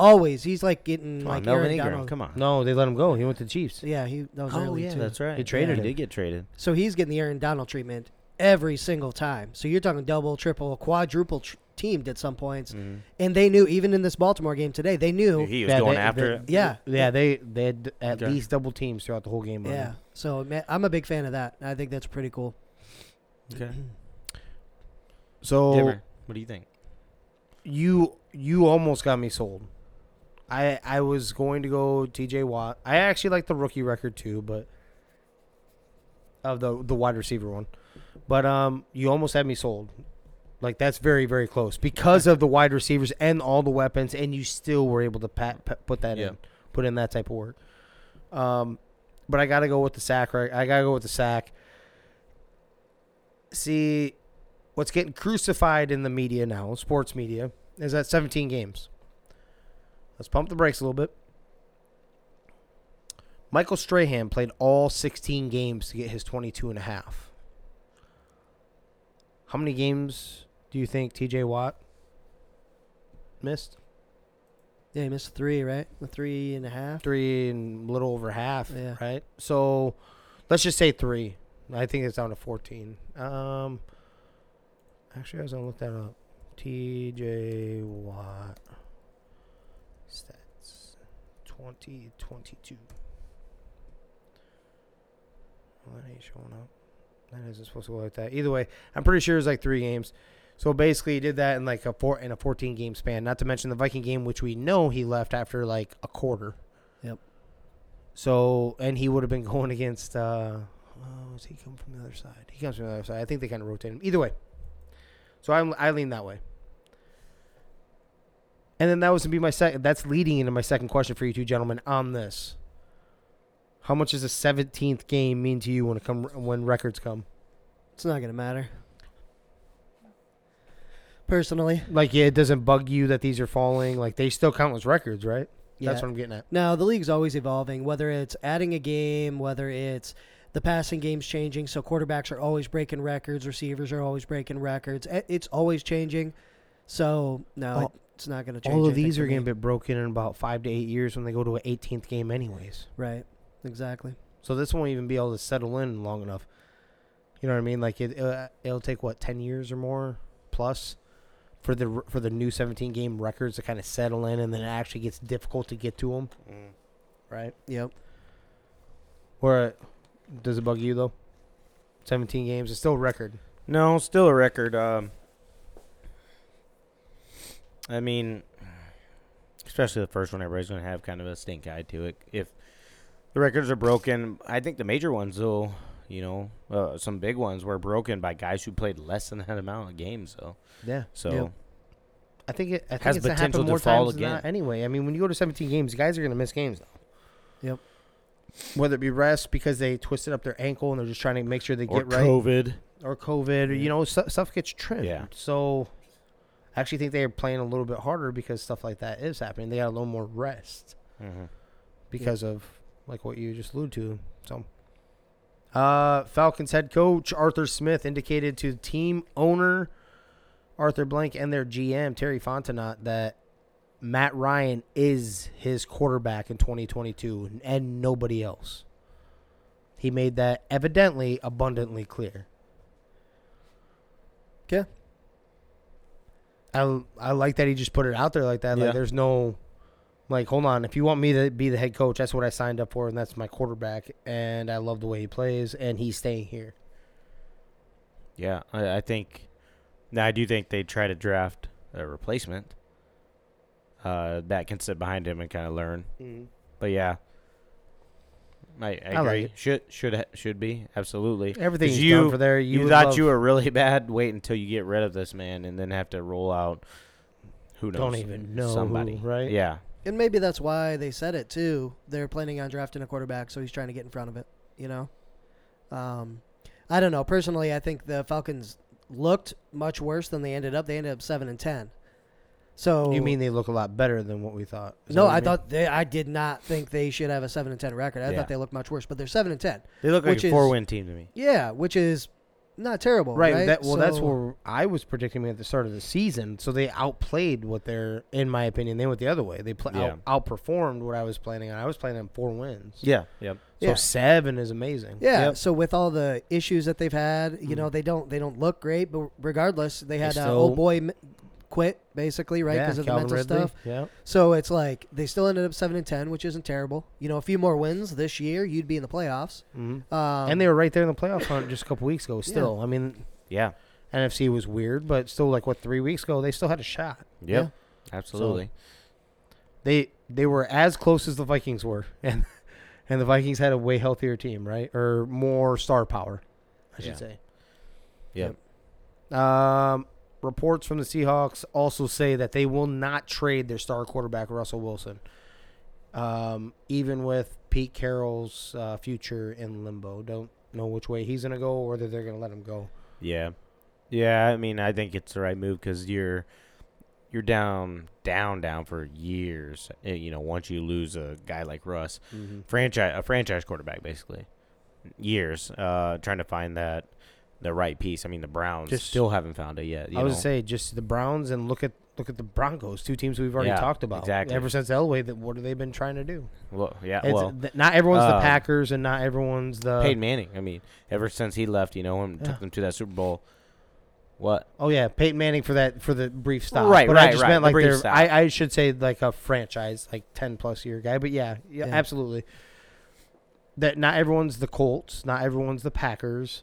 Always. He's getting Aaron Donald. Come on. No, they let him go. He went to the Chiefs. Yeah, that was early too. That's right. He did get traded. So he's getting the Aaron Donald treatment every single time. So you're talking double, triple, quadruple teamed at some points. Mm-hmm. And they knew, even in this Baltimore game today, they knew. He was going after it. Yeah. Yeah, they had at least double teams throughout the whole game. Right? Yeah. So, man, I'm a big fan of that. I think that's pretty cool. Okay. So Dimmer, what do you think? You you almost got me sold. I was going to go TJ Watt. I actually like the rookie record too, but of the wide receiver one. But you almost had me sold. Like, that's very, very close because of the wide receivers and all the weapons, and you still were able to put in that type of work. But I got to go with the sack, right? I got to go with the sack. See, what's getting crucified in the media now, sports media, is that 17 games. Let's pump the brakes a little bit. Michael Strahan played all 16 games to get his 22.5. How many games do you think TJ Watt missed? Yeah, he missed 3, right? 3.5? 3 and a little over half, yeah. Right? So let's just say 3. I think it's down to 14. Actually, I was going to look that up. TJ Watt stats 2022. Well, that ain't showing up. That isn't supposed to go like that. Either way, I'm pretty sure it was like 3 games. So basically, he did that in like a 14-game span. Not to mention the Viking game, which we know he left after like a quarter. Yep. So, and he would have been going against. Was he coming from the other side? He comes from the other side. I think they kind of rotate him. Either way. So I lean that way. And then that was to be my second. That's leading into my second question for you two gentlemen on this. How much does the 17th game mean to you when records come? It's not going to matter. Personally. Like, yeah, it doesn't bug you that these are falling. Like, they still count as records, right? Yeah. That's what I'm getting at. No, the league's always evolving, whether it's adding a game, whether it's the passing game's changing, so quarterbacks are always breaking records. Receivers are always breaking records. It's always changing. So, no, it's not going to change. All of these are going to be broken in about 5 to 8 years when they go to an 18th game anyways. Right, exactly. So this won't even be able to settle in long enough. You know what I mean? Like, it'll take, 10 years or more plus for the new 17-game records to kind of settle in, and then it actually gets difficult to get to them. Mm. Right? Yep. Where... Does it bug you, though? 17 games. It's still a record. No, still a record. I mean, especially the first one, everybody's going to have kind of a stink eye to it. If the records are broken, I think the major ones, though, some big ones were broken by guys who played less than that amount of games. So. Yeah. So. Yeah. I think has it's potential to fall again. Not anyway, I mean, when you go to 17 games, guys are going to miss games, though. Yep. Whether it be rest because they twisted up their ankle and they're just trying to make sure they get right. Or COVID. Yeah. Stuff gets trimmed. Yeah. So I actually think they are playing a little bit harder because stuff like that is happening. They got a little more rest because of, like, what you just alluded to. So Falcons head coach Arthur Smith indicated to team owner Arthur Blank and their GM, Terry Fontenot, that Matt Ryan is his quarterback in 2022 and nobody else. He made that evidently abundantly clear. Yeah. I like that he just put it out there like that. Yeah. Like, there's no, hold on. If you want me to be the head coach, that's what I signed up for, and that's my quarterback, and I love the way he plays, and he's staying here. Yeah, I think – now I do think they try to draft a replacement. That can sit behind him and kind of learn. Mm. But, yeah, I agree. Like, should be, absolutely. Everything he's done for there. You thought you were really bad? Wait until you get rid of this man and then have to roll out who knows. Don't even know somebody. Who, right? Yeah. And maybe that's why they said it, too. They're planning on drafting a quarterback, so he's trying to get in front of it, I don't know. Personally, I think the Falcons looked much worse than they ended up. They ended up 7-10. So you mean they look a lot better than what we thought? No, I thought I did not think they should have a 7-10 record. I thought they looked much worse, but they're 7-10. They look like a 4-win team to me. Yeah, which is not terrible, right? That's where I was predicting at the start of the season. So they outplayed what they're, in my opinion, they went the other way. They outperformed what I was planning on. I was planning on 4 wins. Yeah, yep. So 7 is amazing. Yeah. Yep. So with all the issues that they've had, they don't look great, but regardless, they had old boy. Quit basically, right? Because of the mental stuff. Yeah. So it's like they still ended up 7-10, which isn't terrible. A few more wins this year, you'd be in the playoffs. Mm-hmm. And they were right there in the playoff hunt just a couple weeks ago. Still, yeah. I mean, yeah, NFC was weird, but still, 3 weeks ago, they still had a shot. Yep. Yeah. Absolutely. So they were as close as the Vikings were, and the Vikings had a way healthier team, right? Or more star power, I should say. Yep. Reports from the Seahawks also say that they will not trade their star quarterback, Russell Wilson, even with Pete Carroll's future in limbo. Don't know which way he's going to go or whether they're going to let him go. Yeah. Yeah, I mean, I think it's the right move because you're down for years, you know, once you lose a guy like Russ. Mm-hmm. A franchise quarterback, basically. Years trying to find that. The right piece. I mean, the Browns still haven't found it yet. I was gonna say just the Browns and look at the Broncos, two teams we've already talked about. Exactly. Ever since Elway, what have they been trying to do? Well, yeah. Not everyone's the Packers, and not everyone's the Peyton Manning. I mean, ever since he left, and took them to that Super Bowl. What? Oh yeah, Peyton Manning for the brief stop. Right, but right, I just meant like the brief stop. I should say like a franchise, like 10+ year guy. But yeah, absolutely. That not everyone's the Colts, not everyone's the Packers.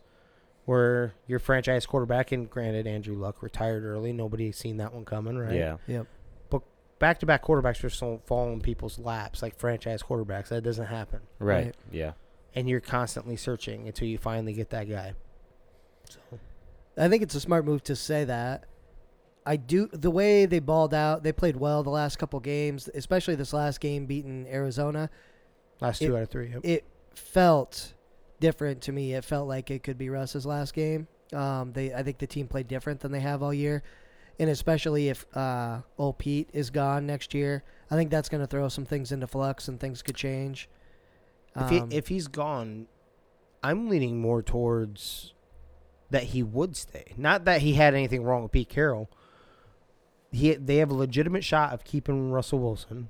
Where your franchise quarterback, and granted, Andrew Luck retired early. Nobody's seen that one coming, right? Yeah. Yep. But back-to-back quarterbacks are so falling people's laps, like franchise quarterbacks. That doesn't happen. Right. Yeah. And you're constantly searching until you finally get that guy. So, I think it's a smart move to say that. I do. The way they balled out, they played well the last couple games, especially this last game beating Arizona. Last two out of three. Yep. It felt different to me. It felt like it could be Russ's last game. I think the team played different than they have all year, and especially if old Pete is gone next year, I think that's going to throw some things into flux and things could change. If he's gone, I'm leaning more towards that he would stay. Not that he had anything wrong with Pete Carroll. They have a legitimate shot of keeping Russell Wilson.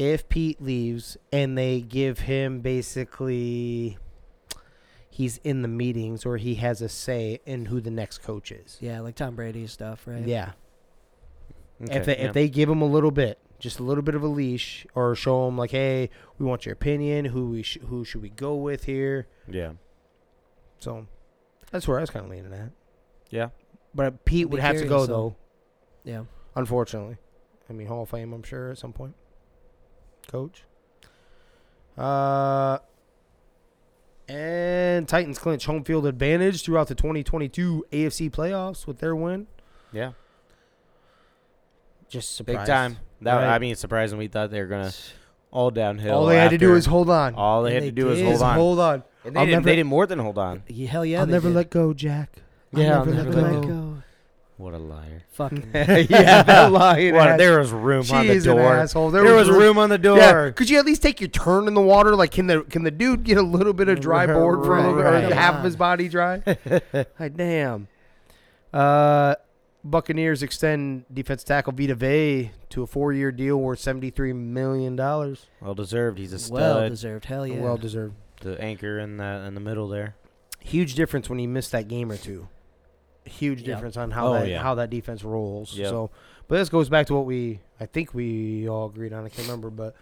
If Pete leaves and they give him basically he's in the meetings or he has a say in who the next coach is. Yeah, like Tom Brady's stuff, right? Yeah. Okay, if they give him a little bit, just a little bit of a leash or show him like, hey, we want your opinion. Who should we go with here? Yeah. So that's where I was kind of leaning at. Yeah. But Pete would have to go, though. Yeah. Unfortunately. I mean, Hall of Fame, I'm sure, at some point. Coach. And Titans clinch home field advantage throughout the 2022 AFC playoffs with their win. Yeah. Just surprised. Big time. I mean, it's surprising. We thought they were going to all downhill. All they had to do is hold on. All they had to do is hold on. Hold on. And they did more than hold on. Hell yeah. I'll never let go, Jack. Yeah, I'll never let go. What a liar. Fucking yeah, that liar. There was room on the door. An asshole. There was room on the door. Yeah. Could you at least take your turn in the water? Like, can the dude get a little bit of dry board for a little bit, or half of his body dry? Like, damn. Buccaneers extend defensive tackle Vita Vea to a 4-year deal worth $73 million. Well deserved. He's a stud. Well deserved. Hell yeah. Well deserved. The anchor in the middle there. Huge difference when he missed that game or two. Huge difference on how that defense rolls. Yep. So, but this goes back to what I think we all agreed on. I can't remember, but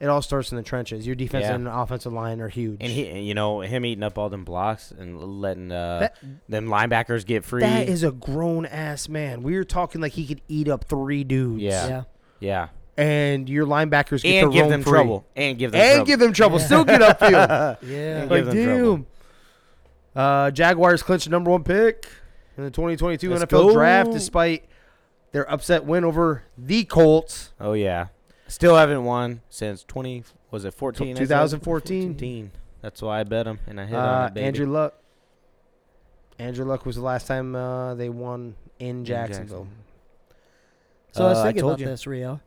it all starts in the trenches. Your defense and offensive line are huge. And him eating up all them blocks and letting them linebackers get free. That is a grown ass man. We were talking like he could eat up three dudes. Yeah. And your linebackers get their own trouble. And give them trouble. Still get upfield. Yeah. Like, damn. Jaguars clinch the number 1 pick. In the 2022 NFL draft, despite their upset win over the Colts. Oh, yeah. Still haven't won since 2014. That's why I bet them, and I hit on it, baby. Andrew Luck was the last time they won in Jacksonville. So I was thinking about this, Rio.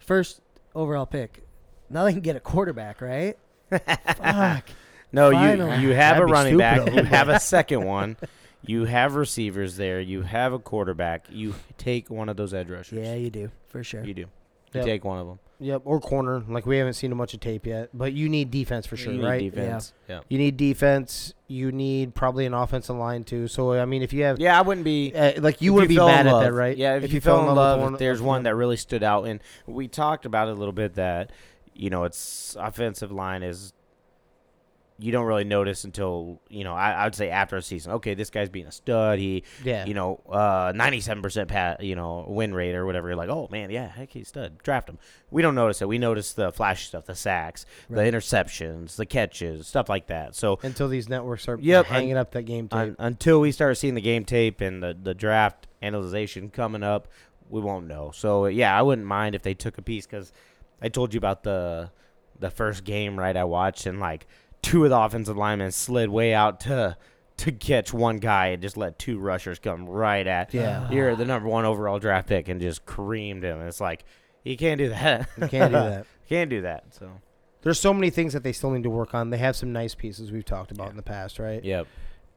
First overall pick. Now they can get a quarterback, right? Fuck. No, you have a running back. You have a second one. You have receivers there. You have a quarterback. You take one of those edge rushers. Yeah, you do. For sure. You do. You take one of them. Yep, or corner. Like, we haven't seen a bunch of tape yet. But you need defense for sure, right? You need defense. Yeah. You need defense. You need probably an offensive line, too. So, I mean, if you have... Yeah, I wouldn't be... like, you wouldn't be mad at that, right? Yeah, if you fell in love, there's one that really stood out. And we talked about it a little bit that, you know, its offensive line is you don't really notice until, you know, I would say after a season. Okay, this guy's being a stud. He, you know, 97% win rate or whatever. You're like, oh, man, yeah, heck, he's a stud. Draft him. We don't notice it. We notice the flashy stuff, the sacks, the interceptions, the catches, stuff like that. So until these networks start hanging up that game tape. Until we start seeing the game tape and the draft analyzation coming up, we won't know. So, yeah, I wouldn't mind if they took a piece because I told you about the first game, right, I watched, and, like, two of the offensive linemen slid way out to catch one guy and just let two rushers come right at you're the number one overall draft pick and just creamed him. And it's like, you can't do that. You can't do that. You can't do that. So there's so many things that they still need to work on. They have some nice pieces we've talked about in the past, right? Yep.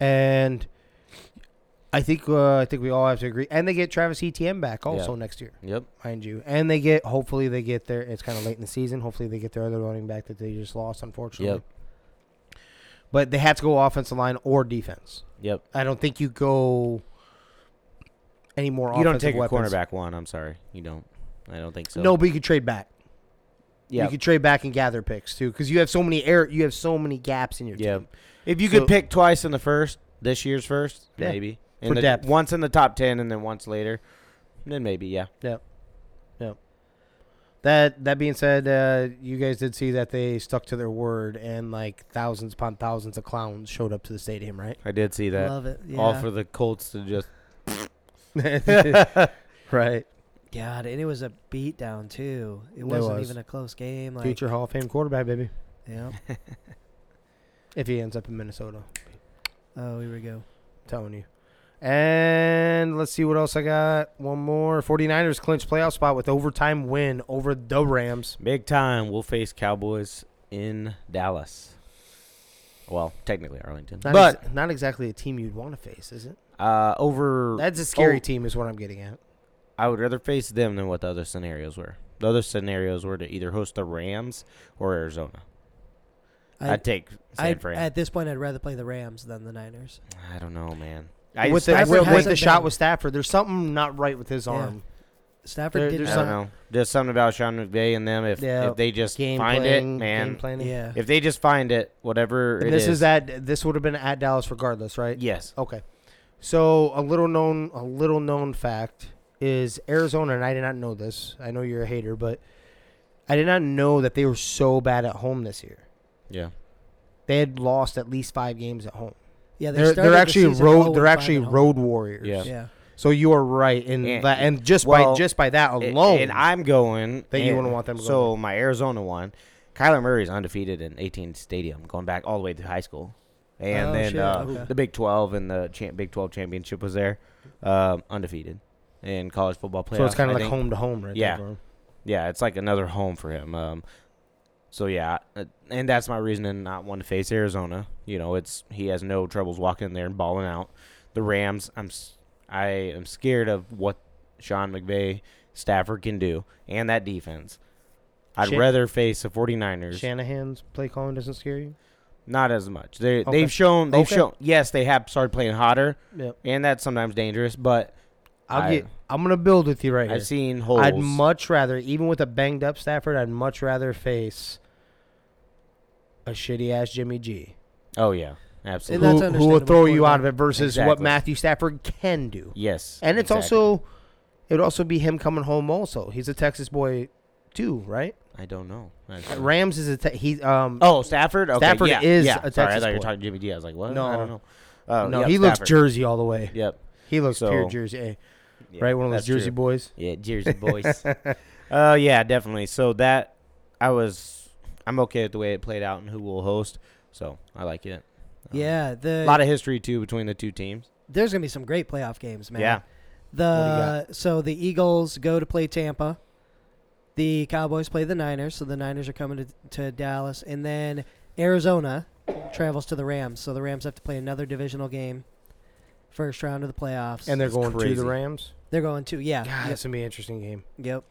And I think we all have to agree. And they get Travis Etienne back also next year. Yep. Mind you. And they get, hopefully they get their, it's kind of late in the season. Hopefully they get their other running back that they just lost, unfortunately. Yep. But they have to go offensive line or defense. Yep. I don't think you go any more offensive weapons. You don't take weapons. A cornerback one. I'm sorry. You don't. I don't think so. No, but you could trade back. Yeah. You could trade back and gather picks, too, because you have so many you have so many gaps in your team. If you could pick twice in the first, this year's first, maybe. For depth. Once in the top 10 and then once later. And then maybe, Yep. Yep. That being said, you guys did see that they stuck to their word and, like, thousands upon thousands of clowns showed up to the stadium, right? I did see that. Love it. Yeah. All for the Colts to just right. God, and it was a beatdown, too. It wasn't even a close game. Like, future Hall of Fame quarterback, baby. Yeah. If he ends up in Minnesota. Oh, here we go. I'm telling you. And let's see what else I got. One more. 49ers clinch playoff spot with overtime win over the Rams. Big time. We'll face Cowboys in Dallas. Well, technically Arlington. Not exactly a team you'd want to face, is it? That's a scary team is what I'm getting at. I would rather face them than what the other scenarios were. The other scenarios were to either host the Rams or Arizona. I'd take San Fran. At this point, I'd rather play the Rams than the Niners. I don't know, man. With the shot with Stafford, there's something not right with his arm. Stafford did something. I don't know. There's something about Sean McVay and them. If they just find it, man. Yeah. If they just find it, whatever it is. This would have been at Dallas regardless, right? Yes. Okay. So a little known fact is Arizona, and I did not know this. I know you're a hater, but I did not know that they were so bad at home this year. Yeah. They had lost at least 5 games at home. Yeah, they're actually road warriors. Yeah. So you are right by that alone. And I'm going that you wouldn't want them to go. So my Arizona one, Kyler Murray's undefeated in 18 stadium going back all the way through high school. And the Big 12 and the Big 12 championship was there. Undefeated in college football playoffs. So it's kind of like home to home right there. Yeah, it's like another home for him. And that's my reason to not want to face Arizona. You know, he has no troubles walking in there and balling out. The Rams, I am scared of what Sean McVay, Stafford can do, and that defense. I'd rather face the 49ers. Shanahan's play calling doesn't scare you? Not as much. They've shown. Yes, they have started playing hotter, and that's sometimes dangerous. But I'm gonna build with you right here. I've seen holes. I'd much rather, even with a banged up Stafford, I'd much rather face a shitty ass Jimmy G. Oh yeah, absolutely. And that's who will throw you out of it versus what Matthew Stafford can do. Yes, and it's it would also be him coming home. Also, he's a Texas boy, too, right? I don't know. Rams is a Stafford. Okay, Stafford is a Texas boy. I thought you were talking Jimmy G. I was like, what? No, I don't know. He looks Jersey all the way. Yep, he looks pure Jersey. Right, one of those Jersey boys. Yeah, Jersey boys. Oh yeah, definitely. So that I'm okay with the way it played out and who will host. So I like it. A lot of history too between the two teams. There's gonna be some great playoff games, man. Yeah. The Eagles go to play Tampa. The Cowboys play the Niners, so the Niners are coming to Dallas, and then Arizona travels to the Rams, so the Rams have to play another divisional game, first round of the playoffs. And they're going to the Rams. They're going to That's gonna be an interesting game. Yep.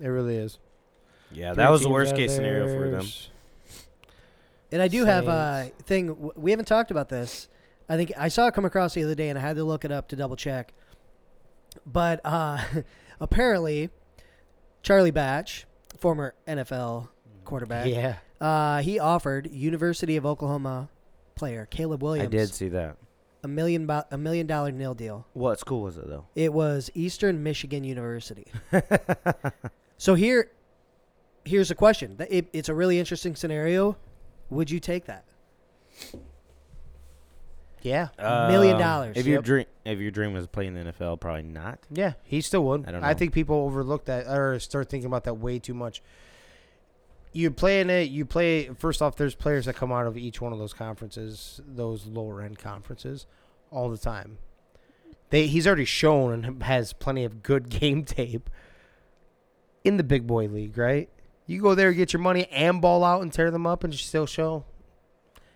It really is. Yeah, that was the worst-case scenario for them. And I do have a thing. We haven't talked about this. I think I saw it come across the other day, and I had to look it up to double-check. But apparently, Charlie Batch, former NFL quarterback. Yeah. He offered University of Oklahoma player Caleb Williams. I did see that. A million dollar nil deal. What school was it though? It was Eastern Michigan University. So here's a question. It's a really interesting scenario. Would you take that? Yeah, $1 million. If your dream was playing in the NFL, probably not. Yeah, he still would. I don't know. I think people overlook that or start thinking about that way too much. You play in it. You play first off. There's players that come out of each one of those conferences, those lower end conferences, all the time. He's already shown and has plenty of good game tape in the big boy league, right? You go there, get your money, and ball out and tear them up, and still show.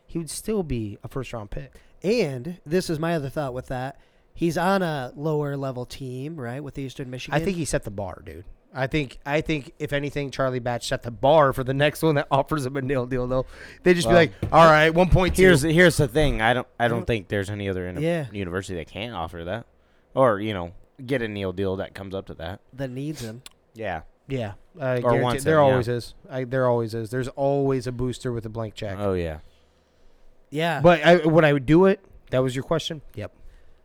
He would still be a first round pick. And this is my other thought with that. He's on a lower level team, right, with Eastern Michigan. I think he set the bar, dude. I think if anything, Charlie Batch set the bar for the next one that offers him a nil deal, though. They just be like, all right, 1.2. Here's the thing. I don't think there's any other university that can offer that or, get a nil deal that comes up to that. That needs him. Yeah. Yeah. Or wants there him, always yeah. is. There always is. There's always a booster with a blank check. Oh, yeah. Yeah. But would I would do it? That was your question? Yep.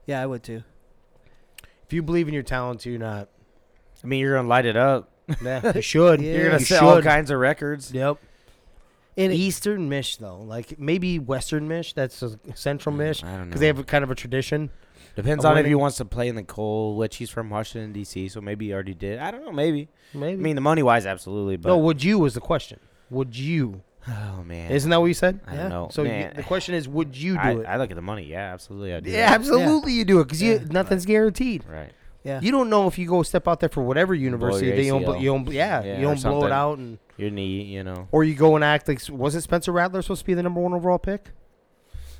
Yeah, I would too. If you believe in your talent, you're not. I mean, you're going to light it up. Yeah, you should. Yeah, you're going to set all kinds of records. Yep. In Eastern Mich, though. Like, maybe Western Mich. That's a Central Mich. I don't know. Because they have kind of a tradition. Depends on if he wants to play in the cold, which he's from Washington, D.C., so maybe he already did. I don't know. Maybe. I mean, the money-wise, absolutely. But no, would you was the question. Would you? Oh, man. Isn't that what you said? I don't know. So the question is, would you do it? I look at the money. Yeah, absolutely. I do. Yeah, absolutely you do it because nothing's guaranteed. Right. Yeah. You don't know if you go step out there for whatever university. You don't blow it out. And your knee, Or you go and act like, was it Spencer Rattler supposed to be the number one overall pick?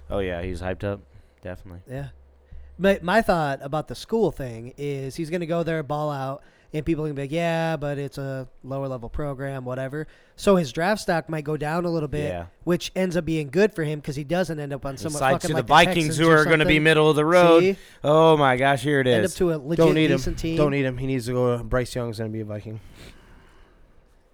Oh, yeah. He's hyped up. Definitely. Yeah. But my thought about the school thing is he's going to go there, ball out. And people can be like, yeah, but it's a lower-level program, whatever. So his draft stock might go down a little bit, which ends up being good for him because he doesn't end up on someone fucking to the Vikings, who are going to be middle of the road. See? Oh, my gosh, here it is. End up to a legit decent team. Don't need him. He needs to go to Bryce Young's going to be a Viking.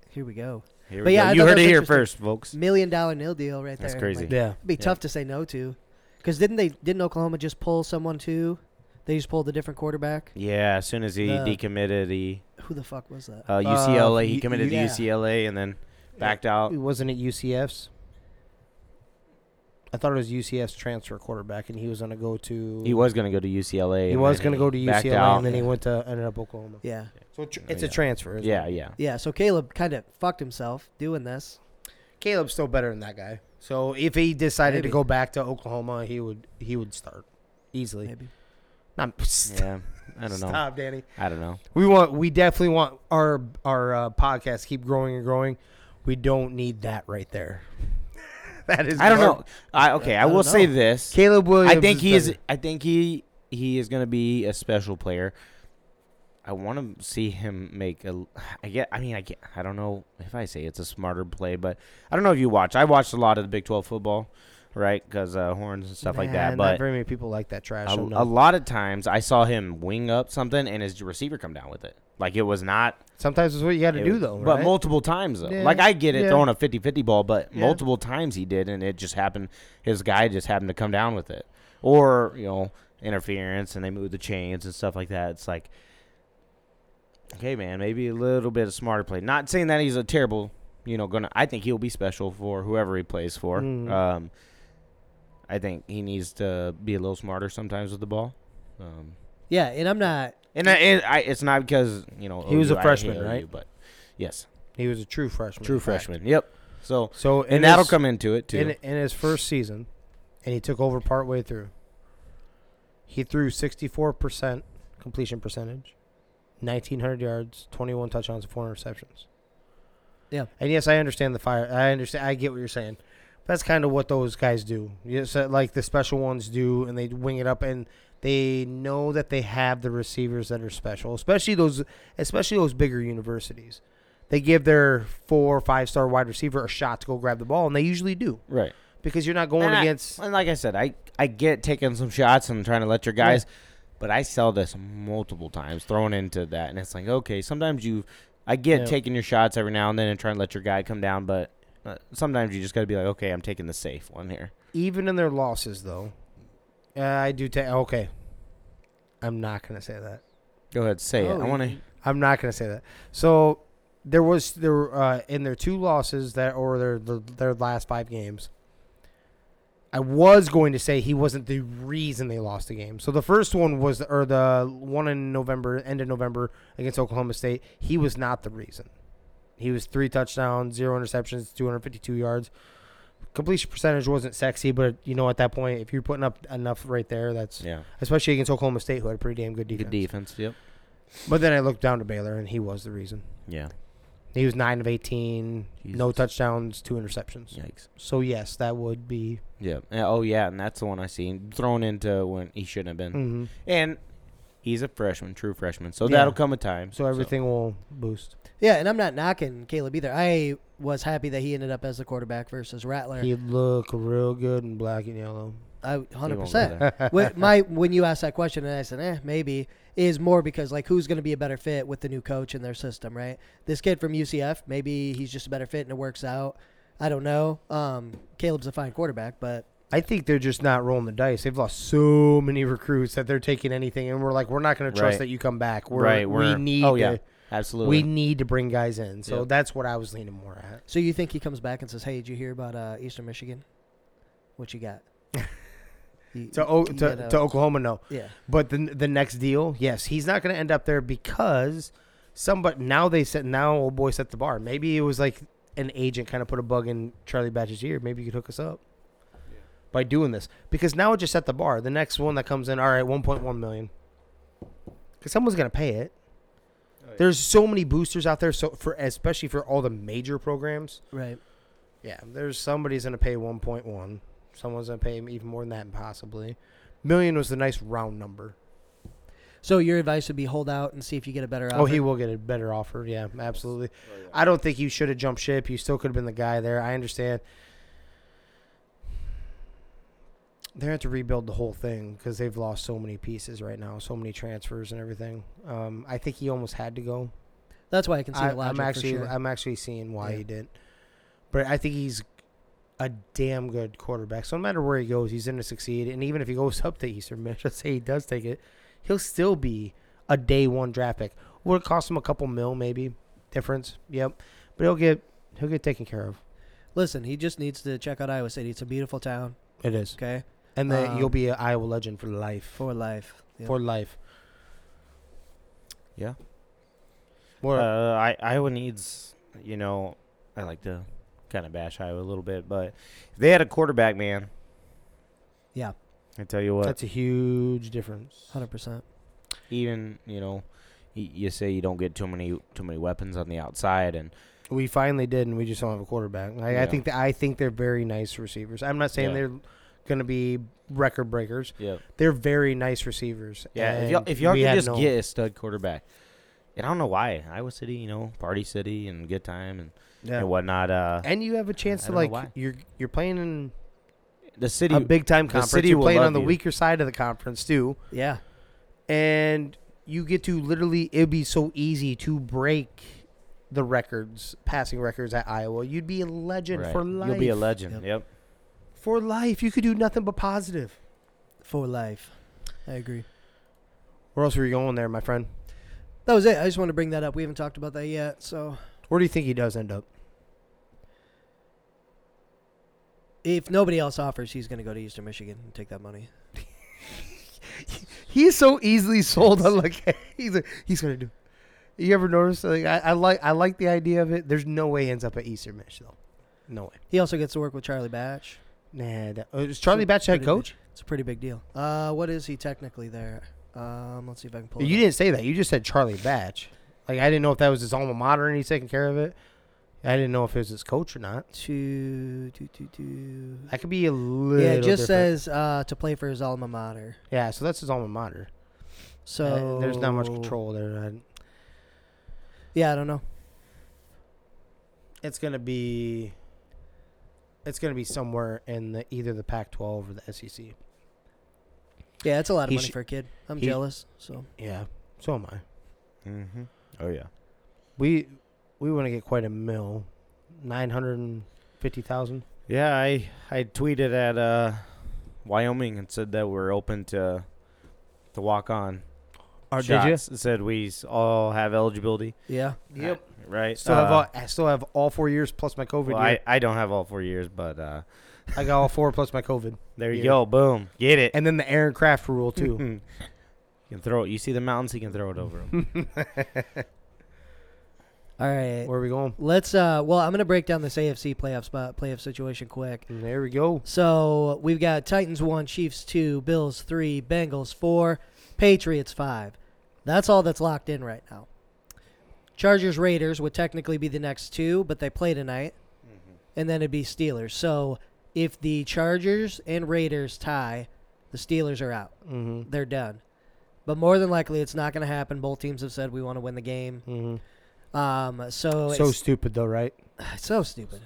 Here we go. Here we go. You heard it here first, folks. $1 million nil deal right there. That's crazy. Like, yeah. It'd be tough to say no to because didn't Oklahoma just pull someone too? They just pulled a different quarterback. Yeah, as soon as he decommitted, who the fuck was that? UCLA. He committed to UCLA and then backed out. Wasn't it UCF's? I thought it was UCF's transfer quarterback, and he was going to go to. He was going to go to UCLA. He was going to go to UCLA, and then he ended up Oklahoma. Yeah. So it's a transfer. Isn't it? Yeah. Yeah. So Caleb kind of fucked himself doing this. Caleb's still better than that guy. So if he decided to go back to Oklahoma, he would start easily. Maybe. I don't know. Stop, Danny. I don't know. We definitely want our podcast to keep growing and growing. We don't need that right there. That is. I don't know. I will say this: Caleb Williams. I think he is going to be a special player. I want to see him make a. I don't know if I say it's a smarter play, but I don't know if you watch. I watched a lot of the Big 12 football. Right, because horns and stuff like that. But not very many people like that trash. A lot of times I saw him wing up something and his receiver come down with it. Like it was not. Sometimes it's what you got to do, though. But right? Multiple times, though. Yeah. Like I get it throwing a 50-50 ball, but multiple times he did, and it just happened. His guy just happened to come down with it. Or, interference, and they move the chains and stuff like that. It's like, okay, man, maybe a little bit of smarter play. Not saying that he's a terrible, I think he'll be special for whoever he plays for. Mm. I think he needs to be a little smarter sometimes with the ball. And I'm not. And it's not because, he was a freshman, right? But yes. He was a true freshman. Yep. So and that'll come into it, too. In his first season, and he took over partway through, he threw 64% completion percentage, 1,900 yards, 21 touchdowns, and 4 interceptions. Yeah. And, yes, I understand the fire. I understand. I get what you're saying. That's kind of what those guys do. Yes, like the special ones do, and they wing it up, and they know that they have the receivers that are special, especially those bigger universities. They give their 4- or 5-star wide receiver a shot to go grab the ball, and they usually do. Right. Because you're not going against. And like I said, I get taking some shots and trying to let your guys, but I saw this multiple times thrown into that, and it's like, okay, sometimes you I get taking your shots every now and then and trying to let your guy come down, but sometimes you just got to be like, okay, I'm taking the safe one here. Even in their losses, though, I do take. Okay, I'm not gonna say that. Go ahead, say it. I want to. I'm not gonna say that. So there were in their two losses their last five games. I was going to say he wasn't the reason they lost the game. So the first one was, or the one in November, end of November against Oklahoma State. He was not the reason. He was 3 touchdowns, 0 interceptions, 252 yards. Completion percentage wasn't sexy, but you know, at that point, if you're putting up enough right there, that's especially against Oklahoma State, who had a pretty damn good defense. Good defense, yep. But then I looked down to Baylor, and he was the reason. Yeah. He was 9 of 18, Jesus. No touchdowns, 2 interceptions. Yikes. So, yes, that would be. Yeah. Oh, yeah, and that's the one I seen. Thrown into when he shouldn't have been. Mm-hmm. And he's a freshman, true freshman, so that'll come with time. So everything will boost. Yeah, and I'm not knocking Caleb either. I was happy that he ended up as the quarterback versus Rattler. He looked real good in black and yellow. 100%. When you asked that question, and I said, maybe, is more because, like, who's going to be a better fit with the new coach in their system, right? This kid from UCF, maybe he's just a better fit and it works out. I don't know. Caleb's a fine quarterback, but. I think they're just not rolling the dice. They've lost so many recruits that they're taking anything, and we're like, we're not going to trust that you come back. We need to. Absolutely. We need to bring guys in. So that's what I was leaning more at. So you think he comes back and says, hey, did you hear about Eastern Michigan? What you got? To Oklahoma, no. Yeah. But the next deal, yes, he's not going to end up there because somebody now old boy set the bar. Maybe it was like an agent kind of put a bug in Charlie Batch's ear. Maybe you could hook us up by doing this, because now it just set the bar. The next one that comes in, all right, 1.1 million, because someone's going to pay it. Oh, yeah. There's so many boosters out there, especially for all the major programs. Right. Yeah. There's somebody's going to pay 1.1. Someone's going to pay him even more than that, possibly. Million was the nice round number. So your advice would be hold out and see if you get a better offer? Oh, he will get a better offer. Yeah, absolutely. Oh, yeah. I don't think you should have jumped ship. You still could have been the guy there. I understand. They have to rebuild the whole thing because they've lost so many pieces right now, so many transfers and everything. I think he almost had to go. That's why I can see the logic for sure. I'm actually seeing why he didn't. But I think he's a damn good quarterback. So no matter where he goes, he's in to succeed. And even if he goes up to Eastern Michigan, let's say he does take it, he'll still be a day one draft pick. Will it cost him a couple mil maybe difference? Yep. But he'll get taken care of. Listen, he just needs to check out Iowa City. It's a beautiful town. It is. Okay. And then you'll be an Iowa legend for life. For life. Yeah. For life. Yeah. Well, Iowa needs, you know, I like to kind of bash Iowa a little bit, but if they had a quarterback, man. Yeah. I tell you what. That's a huge difference. 100%. Even, you know, you say you don't get too many weapons on the outside, and we finally did, and we just don't have a quarterback. I think they're very nice receivers. I'm not saying they're going to be record breakers. Yeah, they're very nice receivers. Yeah, if y'all can just get a stud quarterback, and I don't know why Iowa City, you know, party city and good time and whatnot. And you have a chance to like you're playing in the city, a big time conference. The city you're playing on the weaker side of the conference too. Yeah, and you get to literally it'd be so easy to break the records, passing records at Iowa. You'd be a legend for life. You'll be a legend. Yep. For life. You could do nothing but positive. For life. I agree. Where else were you going there, my friend? That was it. I just wanted to bring that up. We haven't talked about that yet, so. Where do you think he does end up? If nobody else offers, he's going to go to Eastern Michigan and take that money. He's so easily sold on, like, he's going to do. You ever notice? Like, I like the idea of it. There's no way he ends up at Eastern Mich, though. No way. He also gets to work with Charlie Batch. Nah, is Charlie Batch head coach? It's a pretty big deal. What is he technically there? Let's see if I can pull it up. You didn't say that. You just said Charlie Batch. Like, I didn't know if that was his alma mater and he's taking care of it. I didn't know if it was his coach or not. I could be a little different. Yeah, it just says to play for his alma mater. Yeah, so that's his alma mater. So there's not much control there. Yeah, I don't know. It's going to be somewhere in either the Pac-12 or the SEC. Yeah, that's a lot of money for a kid. I'm jealous. So. Yeah, so am I. Mm-hmm. Oh, yeah. We want to get quite a mill, 950,000. Yeah, I tweeted at Wyoming and said that we're open to walk on. Did you? It said we all have eligibility. Yeah. Yep. Right. I still have all 4 years plus my COVID. Well, I don't have all 4 years, but I got all four plus my COVID. There you go. Boom. Get it. And then the Aaron Craft rule too. You can throw it. You see the mountains, you can throw it over them. All right. Where are we going? Let's I'm going to break down this AFC playoff situation quick. There we go. So, we've got Titans 1, Chiefs 2, Bills 3, Bengals 4, Patriots 5. That's all that's locked in right now. Chargers, Raiders would technically be the next two, but they play tonight. Mm-hmm. And then it'd be Steelers. So, if the Chargers and Raiders tie, the Steelers are out. Mm-hmm. They're done. But more than likely, it's not going to happen. Both teams have said we want to win the game. Mm-hmm. So stupid though, right? So stupid.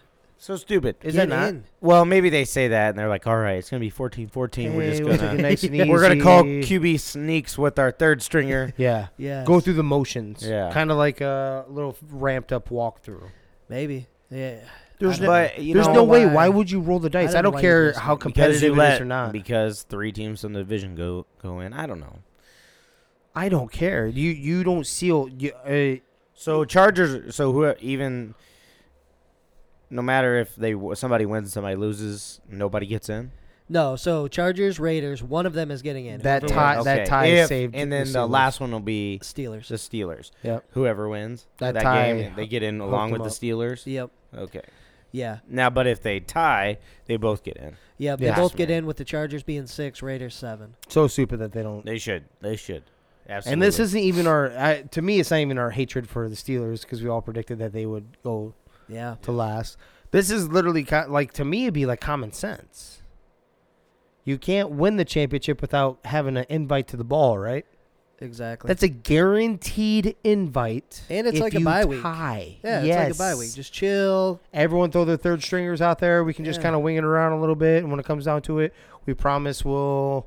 Is that not? Well, maybe they say that and they're like, all right, it's going to be 14-14. We're going to call QB sneaks with our third stringer. Yeah. Yes. Go through the motions. Yeah. Kind of like a little ramped up walkthrough. Maybe. Yeah. There's no way. Why would you roll the dice? I don't care how competitive it is or not. Because three teams in the division go in. I don't know. I don't care. You don't seal. So Chargers, no matter if somebody wins, somebody loses, nobody gets in. No, so Chargers, Raiders, one of them is getting in. That tie saved. And then the last one will be Steelers. The Steelers. Yep. Whoever wins that tie, game, they get in along with the Steelers. Yep. Okay. Yeah. Now, but if they tie, they both get in. Yeah, they both get in with the Chargers being 6, Raiders 7. So stupid that they don't. They should. Absolutely. And this isn't even it's not even our hatred for the Steelers because we all predicted that they would go to last. This is literally, like, to me, it'd be like common sense. You can't win the championship without having an invite to the ball, right? Exactly. That's a guaranteed invite. And it's like a bye week. Yeah, it's like a bye week. Just chill. Everyone throw their third stringers out there. We can just kind of wing it around a little bit. And when it comes down to it, we promise we'll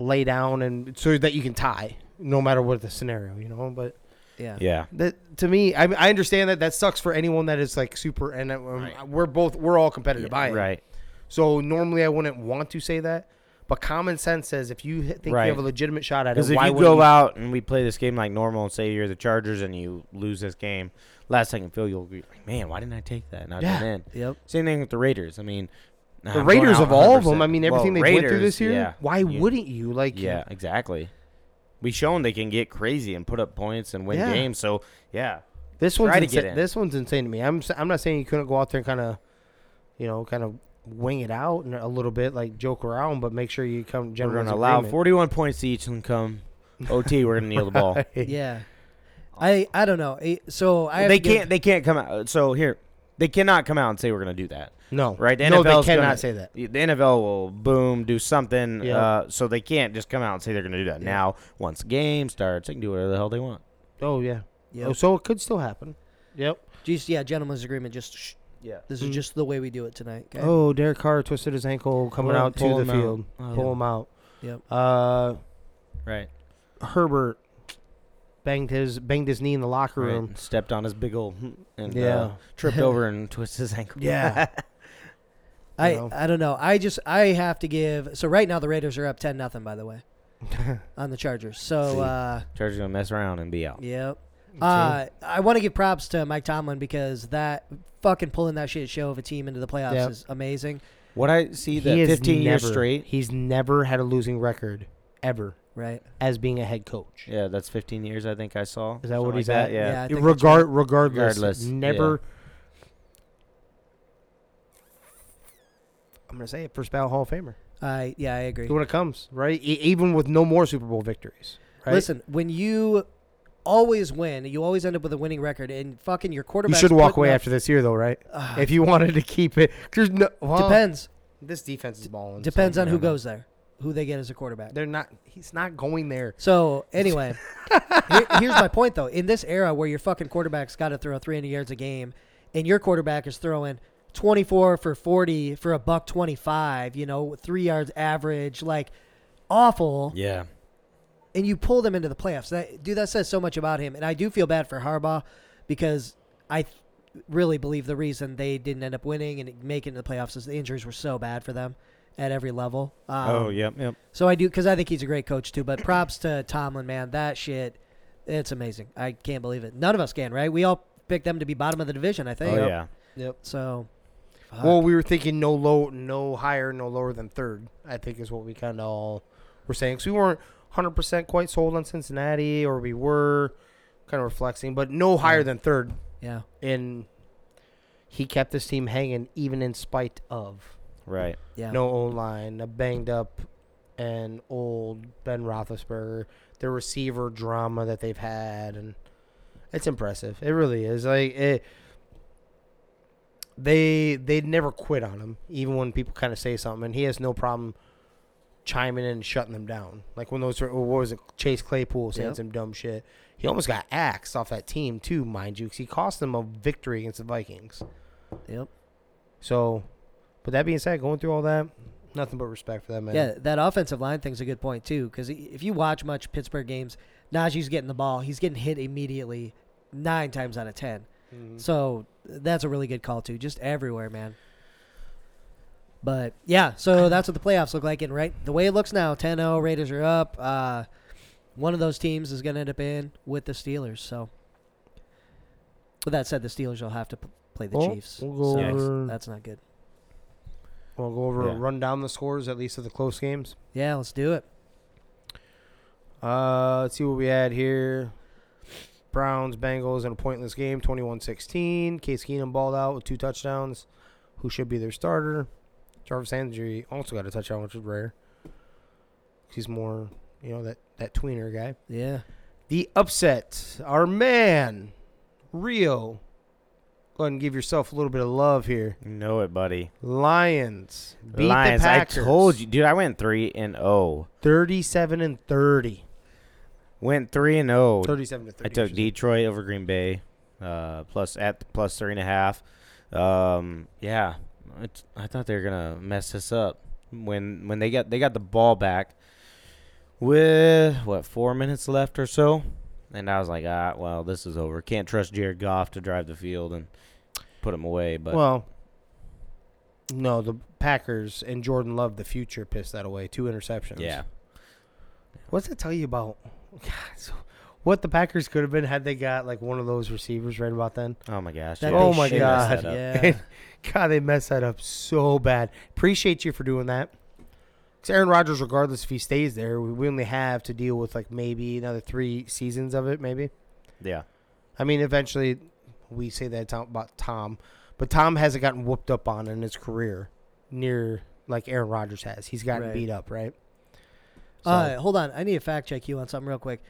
lay down and so that you can tie no matter what the scenario, you know, but yeah. That to me, I understand that sucks for anyone that is like super and right. we're all competitive. Yeah, right. So normally I wouldn't want to say that, but common sense says if you think you have a legitimate shot at it, if you go out and we play this game like normal and say you're the Chargers and you lose this game, last second field you'll be like, man, why didn't I take that? And I didn't. Yep. Same thing with the Raiders. I mean. The Raiders of all of them. I mean, everything they went through this year. Yeah. Why wouldn't you? Like, yeah, exactly. We've shown they can get crazy and put up points and win games. So this one's insane to me. I'm not saying you couldn't go out there and kind of wing it out and a little bit, like joke around, but make sure you come. We're going to allow 41 points to each and come OT. We're going to kneel the ball. Yeah, I don't know. So they can't come out. So here. They cannot come out and say we're going to do that. No. Right? They cannot say that. The NFL will, boom, do something. Yeah. So they can't just come out and say they're going to do that. Yeah. Now, once the game starts, they can do whatever the hell they want. Oh, yeah. Yep. Oh, so it could still happen. Yep. Gentleman's agreement. Just this is just the way we do it tonight. Okay? Oh, Derek Carr twisted his ankle coming out to the field. Pull him out. Yep. Right. Herbert banged his knee in the locker room. Right. Stepped on his big old and tripped over and twisted his ankle. Yeah. I don't know. I have to give. So right now the Raiders are up 10-0, by the way, on the Chargers. So Chargers gonna mess around and be out. Yep. I want to give props to Mike Tomlin because that fucking pulling that shit show of a team into the playoffs is amazing. What I see that 15 years straight, he's never had a losing record ever. Right. As being a head coach. Yeah, that's 15 years, I think I saw. Is that what he's at? Yeah. Yeah, regardless. Never. Yeah. I'm going to say it. First ballot Hall of Famer. I agree. So when it comes, right? Even with no more Super Bowl victories. Right? Listen, when you always win, you always end up with a winning record. And fucking your quarterback. You should walk away after this year, though, right? If you wanted to keep it. Depends. This defense is balling. Depends on who goes there. Who they get as a quarterback. He's not going there. So, anyway, here's my point, though. In this era where your fucking quarterback's got to throw 300 yards a game and your quarterback is throwing 24 for 40 for $125, 3 yards average, like, awful. Yeah. and you pull them into the playoffs. That says so much about him. And I do feel bad for Harbaugh because I really believe the reason they didn't end up winning and making it to the playoffs is the injuries were so bad for them at every level. Yep. So I do, because I think he's a great coach too. But props to Tomlin, man. That shit, it's amazing. I can't believe it. None of us can, right? We all picked them to be bottom of the division, I think. Oh, yeah. Yep. So. Well, we were thinking no higher, no lower than third, I think is what we kind of all were saying. Because we weren't 100% quite sold on Cincinnati, or we were kind of reflecting, but no higher than third. Yeah. And he kept this team hanging even in spite of. Right. Yeah. No O-line, a banged up and old Ben Roethlisberger, the receiver drama that they've had. And it's impressive. It really is. They never quit on him, even when people kind of say something. And he has no problem chiming in and shutting them down. Like when those Chase Claypool saying some dumb shit. He almost got axed off that team too, mind you, because he cost them a victory against the Vikings. Yep. So, but that being said, going through all that, nothing but respect for that man. Yeah, that offensive line thing's a good point too, because if you watch much Pittsburgh games, Najee's getting the ball, he's getting hit immediately 9 times out of 10. So that's a really good call, too. Just everywhere, man. But, yeah, so that's what the playoffs look like. And right the way it looks now, 10-0, Raiders are up. One of those teams is going to end up in with the Steelers. So with that said, the Steelers will have to play the Chiefs. We'll go over, that's not good. We'll go over and run down the scores, at least of the close games. Yeah, let's do it. Let's see what we had here. Browns, Bengals in a pointless game, 21-16. Case Keenum balled out with 2 touchdowns. Who should be their starter? Jarvis Landry also got a touchdown, which is rare. He's more, that tweener guy. Yeah. The upset. Our man, Rio. Go ahead and give yourself a little bit of love here. You know it, buddy. Lions. Beat the Packers. I told you. Dude, I went 3-0. 37-30. Went 3-0. 37-30. I took Detroit over Green Bay, plus 3.5. I thought they were gonna mess this up when they got the ball back with 4 minutes left or so, and I was like, this is over. Can't trust Jared Goff to drive the field and put him away. But no, the Packers and Jordan Love, the future, pissed that away. 2 interceptions. Yeah. What's that tell you about? God, so what the Packers could have been had they got one of those receivers right about then. Oh, my gosh. Oh, my God. Yeah. God, they messed that up so bad. Appreciate you for doing that. Because Aaron Rodgers, regardless if he stays there, we only have to deal with maybe another 3 seasons of it, maybe. Yeah. I mean, eventually we say that about Tom, but Tom hasn't gotten whooped up on in his career near like Aaron Rodgers has. He's gotten beat up, right? So. Hold on. I need to fact check you on something real quick.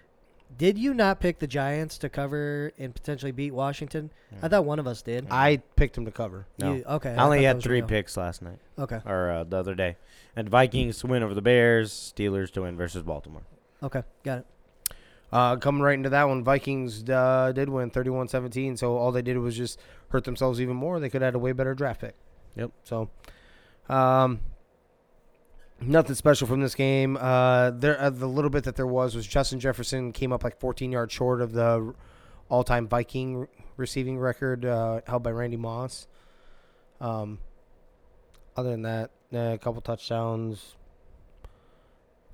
Did you not pick the Giants to cover and potentially beat Washington? Mm. I thought one of us did. I picked them to cover. No. Okay. I only had 3 picks last night. Okay. Or the other day. And Vikings to win over the Bears, Steelers to win versus Baltimore. Okay. Got it. Coming right into that one, Vikings did win 31-17, so all they did was just hurt themselves even more. They could have had a way better draft pick. Yep. So, nothing special from this game. The little bit that there was Justin Jefferson came up 14 yards short of the all-time Viking receiving record held by Randy Moss. Other than that, a couple touchdowns.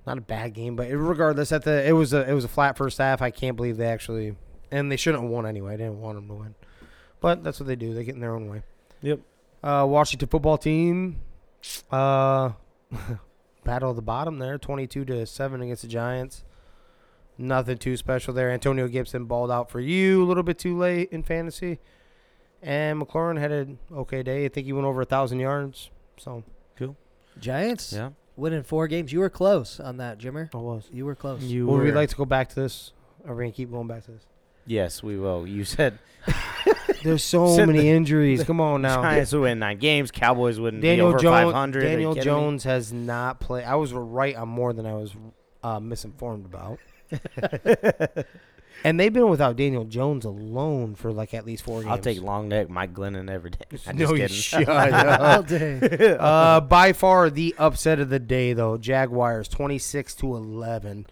Not a bad game, but regardless, it was a flat first half. I can't believe they actually – and they shouldn't have won anyway. I didn't want them to win. But that's what they do. They get in their own way. Yep. Washington football team. Battle of the bottom there, 22-7 against the Giants. Nothing too special there. Antonio Gibson balled out for you a little bit too late in fantasy. And McLaurin had an okay day. I think he went over 1,000 yards. So, cool. Giants winning 4 games. You were close on that, Jimmer. I was. You were close. Would we like to go back to this? Are we going to keep going back to this? Yes, we will. You said... There's so many injuries. Come on now. Giants win 9 games. Cowboys wouldn't be over 500. Daniel Jones has not played. I was right on more than I was misinformed about. And they've been without Daniel Jones alone for at least 4 games. I'll take long neck Mike Glennon every day. No, you shut up. By far the upset of the day, though. Jaguars 26-11.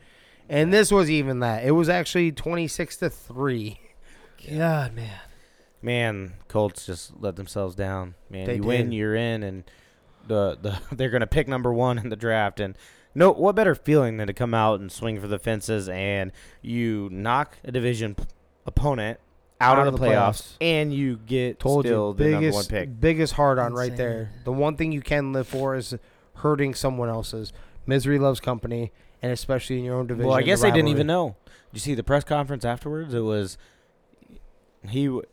And this was even that. It was actually 26-3. God, man. Man, Colts just let themselves down. Man, they win, you're in, and they're going to pick number one in the draft. And no, what better feeling than to come out and swing for the fences and you knock a division opponent out of the playoffs, and you get the number one pick. Biggest hard-on right there. The one thing you can live for is hurting someone else's. Misery loves company, and especially in your own division. Well, I guess they didn't even know. Did you see the press conference afterwards? It was Is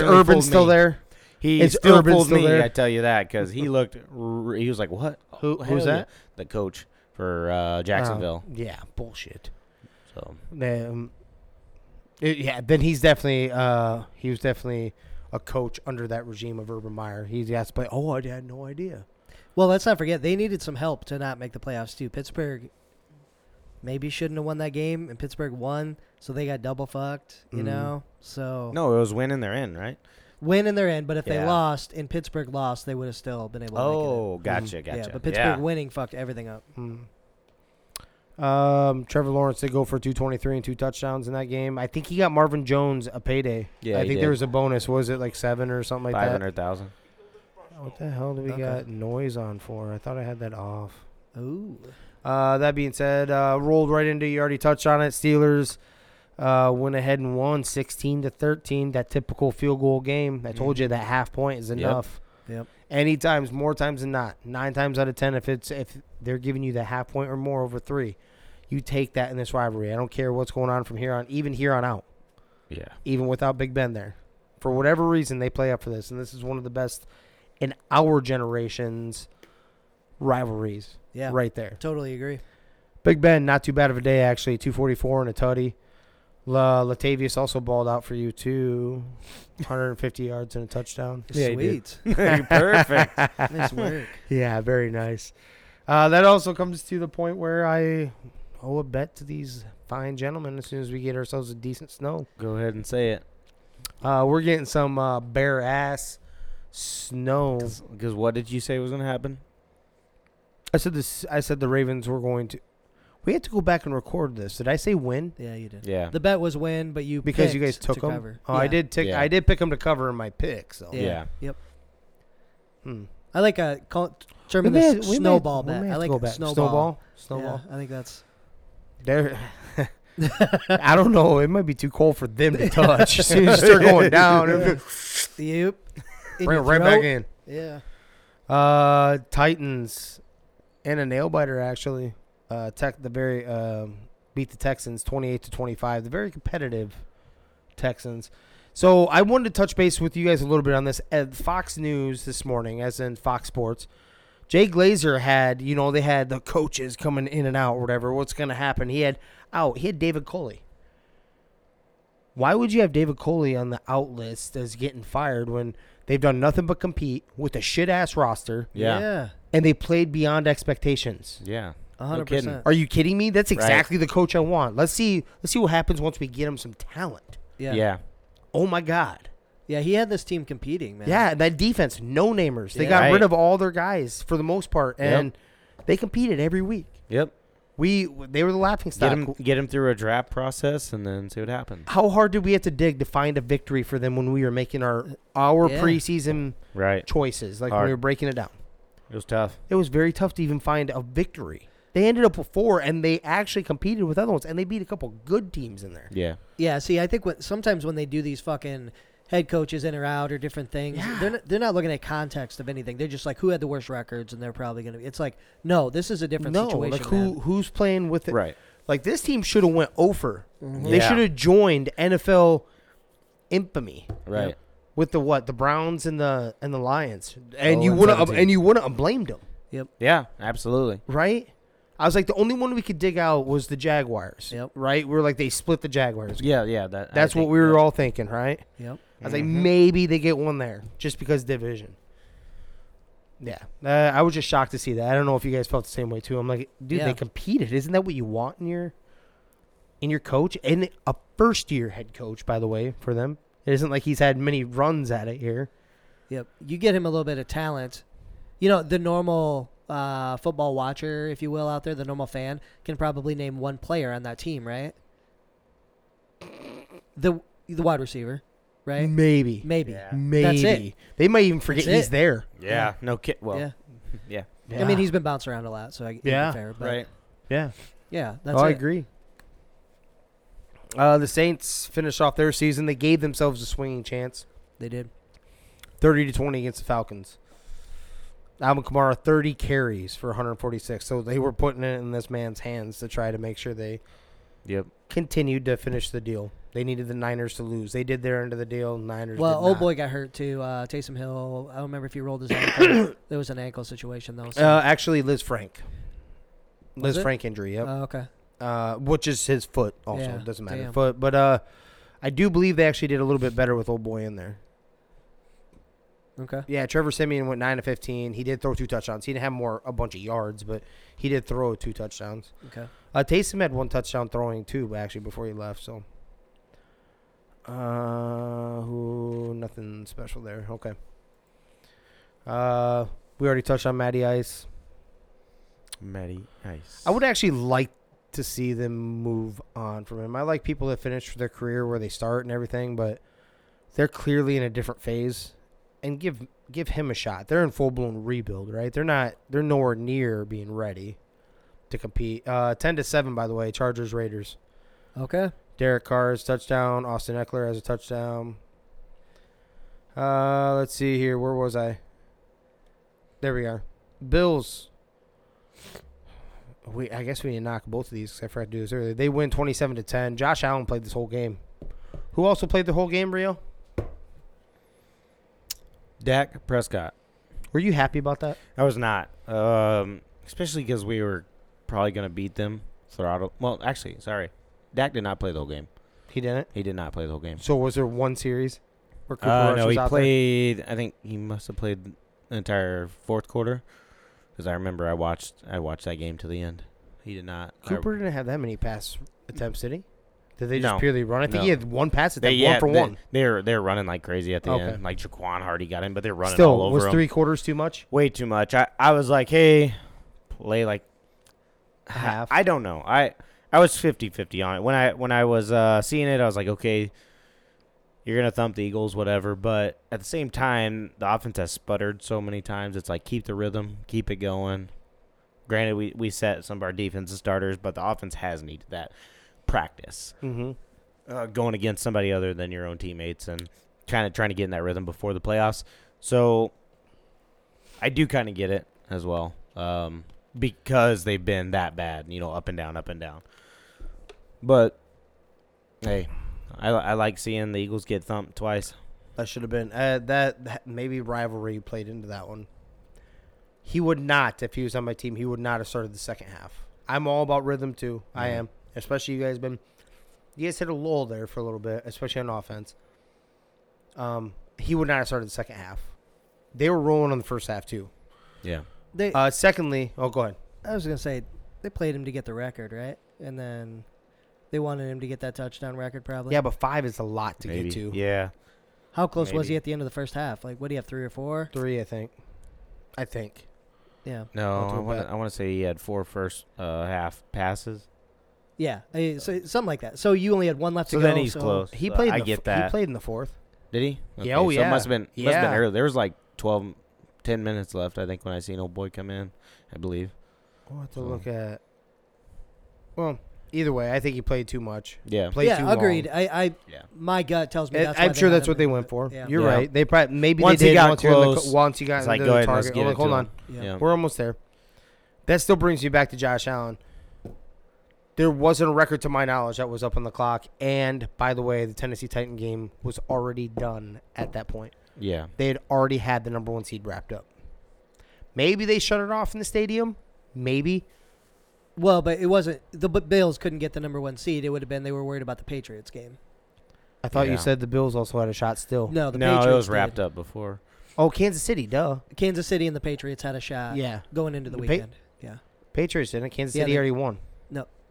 Urban still there? He still fooled me, I tell you that, because he looked – he was like, what? Who's that? The coach for Jacksonville. Yeah, bullshit. So then he's definitely he was definitely a coach under that regime of Urban Meyer. He's got to play. Oh, I had no idea. Well, let's not forget they needed some help to not make the playoffs too. Pittsburgh maybe shouldn't have won that game, and Pittsburgh won, so they got double fucked. You know, so no, it was win in their end, right? Win in their end, but if they lost and Pittsburgh lost, they would have still been able to make it. Oh, gotcha. Yeah, but Pittsburgh winning fucked everything up. Trevor Lawrence did go for 223 and 2 touchdowns in that game. I think he got Marvin Jones a payday. Yeah, I think there was a bonus. What was it, like 7 or something like that? 500,000. What the hell do we got noise on for? I thought I had that off. Ooh. That being said, rolled right into, you already touched on it, Steelers went ahead and won 16-13, that typical field goal game. I told you that half point is enough. Yep. Any times, more times than not, 9 times out of 10, if they're giving you the half point or more over 3, you take that in this rivalry. I don't care what's going on from here on, even here on out. Yeah. Even without Big Ben there, for whatever reason, they play up for this, and this is one of the best in our generation's rivalries. Yeah. Right there. Totally agree. Big Ben, not too bad of a day actually. 244 and a tutty. Latavius also balled out for you, too. 150 yards and a touchdown. Yeah, sweet. Perfect. Nice work. Yeah, very nice. That also comes to the point where I owe a bet to these fine gentlemen as soon as we get ourselves a decent snow. Go ahead and say it. We're getting some bare-ass snow. Because what did you say was going to happen? I said the Ravens were going to. We had to go back and record this. Did I say win? Yeah, you did. Yeah. The bet was win, but you because you guys took them. Oh, yeah. I did pick them to cover in my pick. So yeah. Yep. I like a German snowball bet. I like snowball. Snowball. Yeah, I think that's. There. I don't know. It might be too cold for them to touch. As soon as they're going down, yep. Right back in. Yeah. Titans and a nail biter actually. Beat the Texans 28-25. The very competitive Texans. So I wanted to touch base with you guys a little bit on this. At Fox News this morning, as in Fox Sports, Jay Glazer had, they had the coaches coming in and out or whatever. What's going to happen? He had David Culley. Why would you have David Culley on the out list as getting fired when they've done nothing but compete with a shit-ass roster? Yeah. And they played beyond expectations. Yeah. 100%. No, are you kidding me? That's exactly the coach I want. Let's see what happens once we get him some talent. Yeah. Oh my God. Yeah, he had this team competing, man. Yeah, that defense, no namers. They got rid of all their guys for the most part, and they competed every week. Yep. They were the laughing stock. Get him through a draft process and then see what happens. How hard did we have to dig to find a victory for them when we were making our preseason choices? Like when we were breaking it down. It was tough. It was very tough to even find a victory. They ended up with 4, and they actually competed with other ones, and they beat a couple good teams in there. Yeah. Yeah, see, I think sometimes when they do these fucking head coaches in or out or different things, they're not looking at context of anything. They're just like, who had the worst records, and they're probably going to be. It's like, no, this is a different situation. No, like, who's playing with it? Right. Like, this team should have went 0-for. Mm-hmm. They should have joined NFL infamy. Right. With the Browns and the Lions. And you wouldn't have blamed them. Yep. Yeah, absolutely. Right? I was like, the only one we could dig out was the Jaguars, right? We were like, they split the Jaguars. Yeah. That's what we were all thinking, right? Yep. I was like, maybe they get one there just because division. Yeah. I was just shocked to see that. I don't know if you guys felt the same way, too. I'm like, dude, they competed. Isn't that what you want in your coach? And a first-year head coach, by the way, for them. It isn't like he's had many runs at it here. Yep. You get him a little bit of talent. The normal – football watcher, if you will, out there, the normal fan, can probably name one player on that team, right? The wide receiver, right? Maybe. Yeah. That's it. They might even forget he's there. Yeah. No kid. Well. Yeah. I mean, he's been bounced around a lot, so I yeah. Fair, but right. Yeah. Yeah. That's. Oh, it. I agree. The Saints finished off their season. They gave themselves a swinging chance. They did. 30-20 against the Falcons. Alvin Kamara, 30 carries for 146. So they were putting it in this man's hands to try to make sure they continued to finish the deal. They needed the Niners to lose. They did their end of the deal. Niners did not. Old boy got hurt, too. Taysom Hill, I don't remember if he rolled his ankle. There was an ankle situation, though. So. Actually, Liz Frank injury, yep. Oh, okay. Which is his foot also. Yeah, it doesn't matter. Damn. Foot. But I do believe they actually did a little bit better with old boy in there. Okay. Yeah, Trevor Siemian went 9-15. He did throw 2 touchdowns. He didn't have a bunch of yards, but he did throw 2 touchdowns. Okay. Taysom had 1 touchdown throwing too, actually, before he left. So, nothing special there. Okay. We already touched on Matty Ice. I would actually like to see them move on from him. I like people that finish their career where they start and everything, but they're clearly in a different phase. And give him a shot. They're in full-blown rebuild, right? They're nowhere near being ready to compete. 10-7, by the way, Chargers, Raiders. Okay. Derek Carr's touchdown. Austin Eckler has a touchdown. Let's see here. Where was I? There we are. Bills. I guess we need to knock both of these because I forgot to do this earlier. They win 27-10. Josh Allen played this whole game. Who also played the whole game, Rio? Dak Prescott. Were you happy about that? I was not. Especially because we were probably going to beat them throughout. Well, actually, sorry. Dak did not play the whole game. He didn't? He did not play the whole game. So was there one series where Cooper Rush was out played, there? I think he must have played the entire fourth quarter because I remember I watched that game to the end. He did not. Cooper didn't have that many pass attempts, did he? Did they just purely run? I think he had one pass at that one. They're running like crazy at the end. Like Jaquan Hardy got in, but they're running all over him. Still, was 3 quarters too much? Way too much. I was like, hey, play like half. I don't know. I was 50-50 on it. When I was seeing it, I was like, okay, you're going to thump the Eagles, whatever. But at the same time, the offense has sputtered so many times. It's like keep the rhythm, keep it going. Granted, we set some of our defensive starters, but the offense has needed that. Practice going against somebody other than your own teammates and kind of trying to get in that rhythm before the playoffs. So I do kind of get it as well because they've been that bad, up and down. But hey, I like seeing the Eagles get thumped twice. That should have been that maybe rivalry played into that one. He would not, if he was on my team, he would not have started the second half. I'm all about rhythm too. Mm-hmm. I am. Especially you guys hit a lull there for a little bit, especially on offense. He would not have started the second half. They were rolling on the first half too. Yeah. They. Secondly, go ahead. I was gonna say they played him to get the record, right? And then they wanted him to get that touchdown record, probably. Yeah, but 5 is a lot to get to. Yeah. How close was he at the end of the first half? Like, what do you have, 3 or 4? 3, I think. Yeah. No, I want to say he had 4 first half passes. Yeah, so something like that. So you only had 1 left to go. So then he's close. He played. I get that. He played in the fourth. Did he? Okay, yeah. Oh, yeah. So it must have been early. There was like 10 minutes left, I think, when I seen old boy come in, I believe. I'll have to look at. Well, either way, I think he played too much. Yeah. Played too long. Agreed. My gut tells me that's. I'm sure that's what they went for. Yeah. You're right. They probably once he got into the target. Hold on. We're almost there. That still brings you back to Josh Allen. There wasn't a record, to my knowledge, that was up on the clock. And, by the way, the Tennessee Titan game was already done at that point. Yeah. They had already had the number 1 seed wrapped up. Maybe they shut it off in the stadium. Maybe. Well, but it wasn't. The Bills couldn't get the number 1 seed. It would have been they were worried about the Patriots game. I thought you said the Bills also had a shot still. No, the Patriots did. No, it was wrapped up before. Oh, Kansas City, duh. Kansas City and the Patriots had a shot going into the weekend. Patriots didn't. Kansas City already won.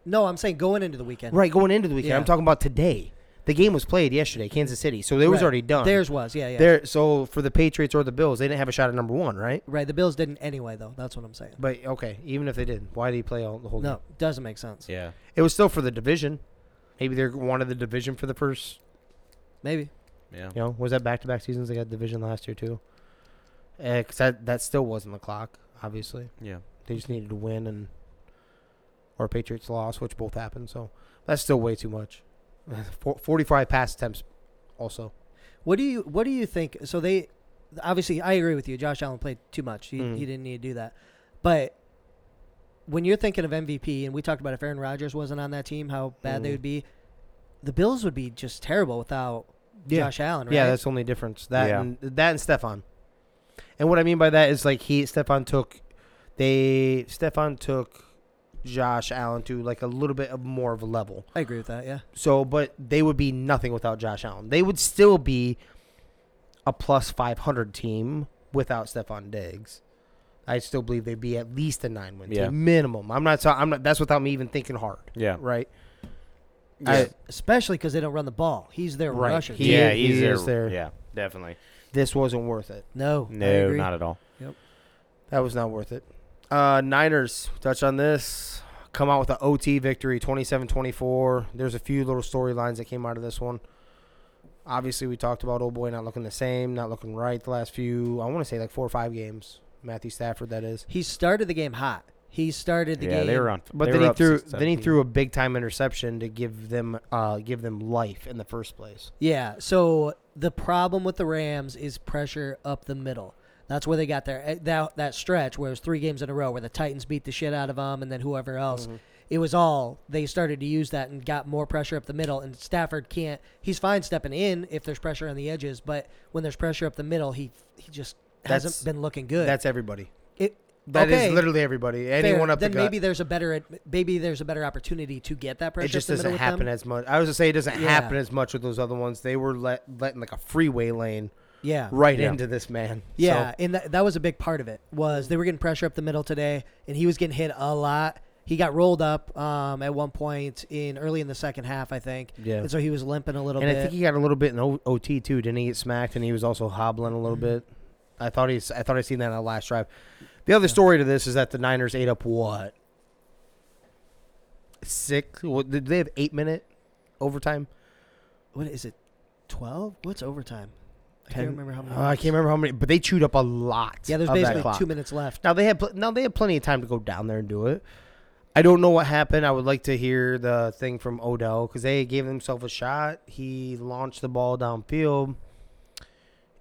No, I'm saying going into the weekend. Right, going into the weekend. Yeah. I'm talking about today. The game was played yesterday, Kansas City, so it was already done. Theirs was, yeah. So for the Patriots or the Bills, they didn't have a shot at number one, right? Right. The Bills didn't anyway, though. That's what I'm saying. But, okay, even if they did, why did he play all the whole game? No, it doesn't make sense. Yeah. It was still for the division. Maybe they wanted the division for the first. Maybe. Yeah. You know, was that back-to-back seasons? They got division last year, too. Because that still wasn't the clock, obviously. Yeah. They just needed to win or Patriots lost, which both happened. So that's still way too much. 45 pass attempts also. What do you think? So they obviously, I agree with you. Josh Allen played too much. He didn't need to do that. But when you're thinking of MVP, and we talked about if Aaron Rodgers wasn't on that team, how bad they would be. The Bills would be just terrible without Josh Allen, right? Yeah, that's the only difference. That and Stephon. And what I mean by that is like Stephon took Josh Allen to like a little bit of more of a level. I agree with that, yeah. So, but they would be nothing without Josh Allen. They would still be a plus 500 team without Stephon Diggs. I still believe they'd be at least a 9-win team minimum. I'm not. That's without me even thinking hard. Yeah. Right. Yeah. Especially because they don't run the ball. He's their rusher. He's there. Yeah, definitely. This wasn't worth it. No, not at all. Yep. That was not worth it. Niners, touch on this. Come out with an OT victory, 27-24. There's a few little storylines that came out of this one. Obviously, we talked about old boy not looking the same, not looking right the last few, I want to say like 4 or 5 games. Matthew Stafford, that is. He started the game hot. He started the game. Yeah, they were on. But then he threw a big-time interception to give them life in the first place. Yeah, so the problem with the Rams is pressure up the middle. That's where they got there. That stretch where it was 3 games in a row where the Titans beat the shit out of them and then whoever else. Mm-hmm. It was all they started to use that and got more pressure up the middle. And Stafford can't. He's fine stepping in if there's pressure on the edges, but when there's pressure up the middle, he just hasn't been looking good. That's everybody. That is literally everybody. Anyone up the gut. Then maybe there's a better opportunity to get that pressure. It just doesn't happen as much. I was gonna say it doesn't happen as much with those other ones. They were letting like a freeway lane. Yeah. Right into this man. Yeah, so. And that was a big part of it was they were getting pressure up the middle today, and he was getting hit a lot. He got rolled up at one point early in the second half, I think. Yeah. And so he was limping a little bit. And I think he got a little bit in OT too. Didn't he get smacked? And he was also hobbling a little bit. I thought I seen that on the last drive. The other story to this is that the Niners ate up what? 6? Did they have 8-minute overtime? What is it? 12? What's overtime? 10? I can't remember how many. I can't remember how many, but they chewed up a lot. Yeah, there's basically 2 minutes left. Now they had plenty of time to go down there and do it. I don't know what happened. I would like to hear the thing from Odell because they gave himself a shot. He launched the ball downfield,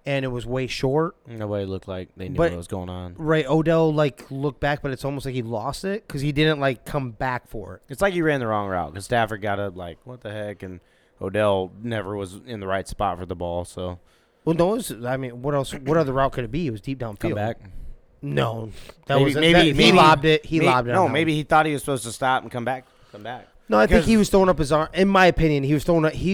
and it was way short. Nobody looked like they knew what was going on. Right, Odell looked back, but it's almost like he lost it because he didn't come back for it. It's like he ran the wrong route because Stafford got up what the heck, and Odell never was in the right spot for the ball, so. Well, what else? What other route could it be? It was deep downfield. Come back. No, maybe he lobbed it. He lobbed it. No, maybe he thought he was supposed to stop and come back. No, I think he was throwing up his arm. In my opinion, he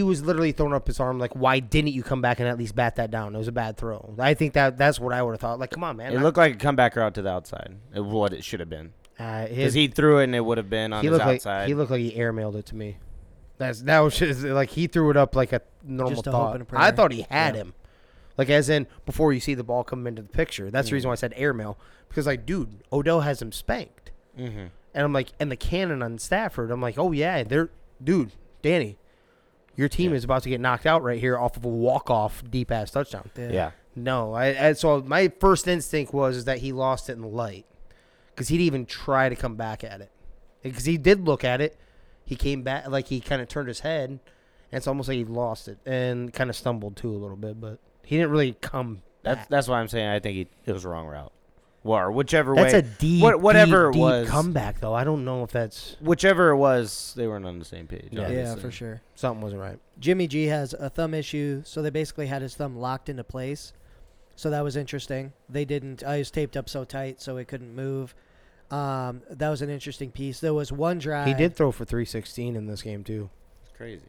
was literally throwing up his arm. Like, why didn't you come back and at least bat that down? It was a bad throw. I think that's what I would have thought. Like, come on, man. It looked like a comeback route to the outside. What it should have been. Because he threw it and it would have been on his outside. He looked like he airmailed it to me. That was just he threw it up like a normal just thought. I thought he had him. As in, before you see the ball come into the picture. That's the reason why I said airmail. Because, dude, Odell has him spanked. Mm-hmm. And I'm and the cannon on Stafford, I'm oh, yeah, dude, Danny, your team is about to get knocked out right here off of a walk-off deep-ass touchdown. Yeah. No. So my first instinct was that he lost it in the light. Because he didn't even try to come back at it. Because he did look at it. He came back, he kind of turned his head. And it's almost like he lost it and kind of stumbled, too, a little bit, but. He didn't really come. That's why I'm saying I think it was the wrong route. Or whichever way. That's a deep comeback, though. I don't know if that's. Whichever it was, they weren't on the same page. Yeah, for sure. Something wasn't right. Jimmy G has a thumb issue, so they basically had his thumb locked into place. So that was interesting. They didn't. He was taped up so tight, so it couldn't move. That was an interesting piece. There was one drive. He did throw for 316 in this game, too. It's crazy.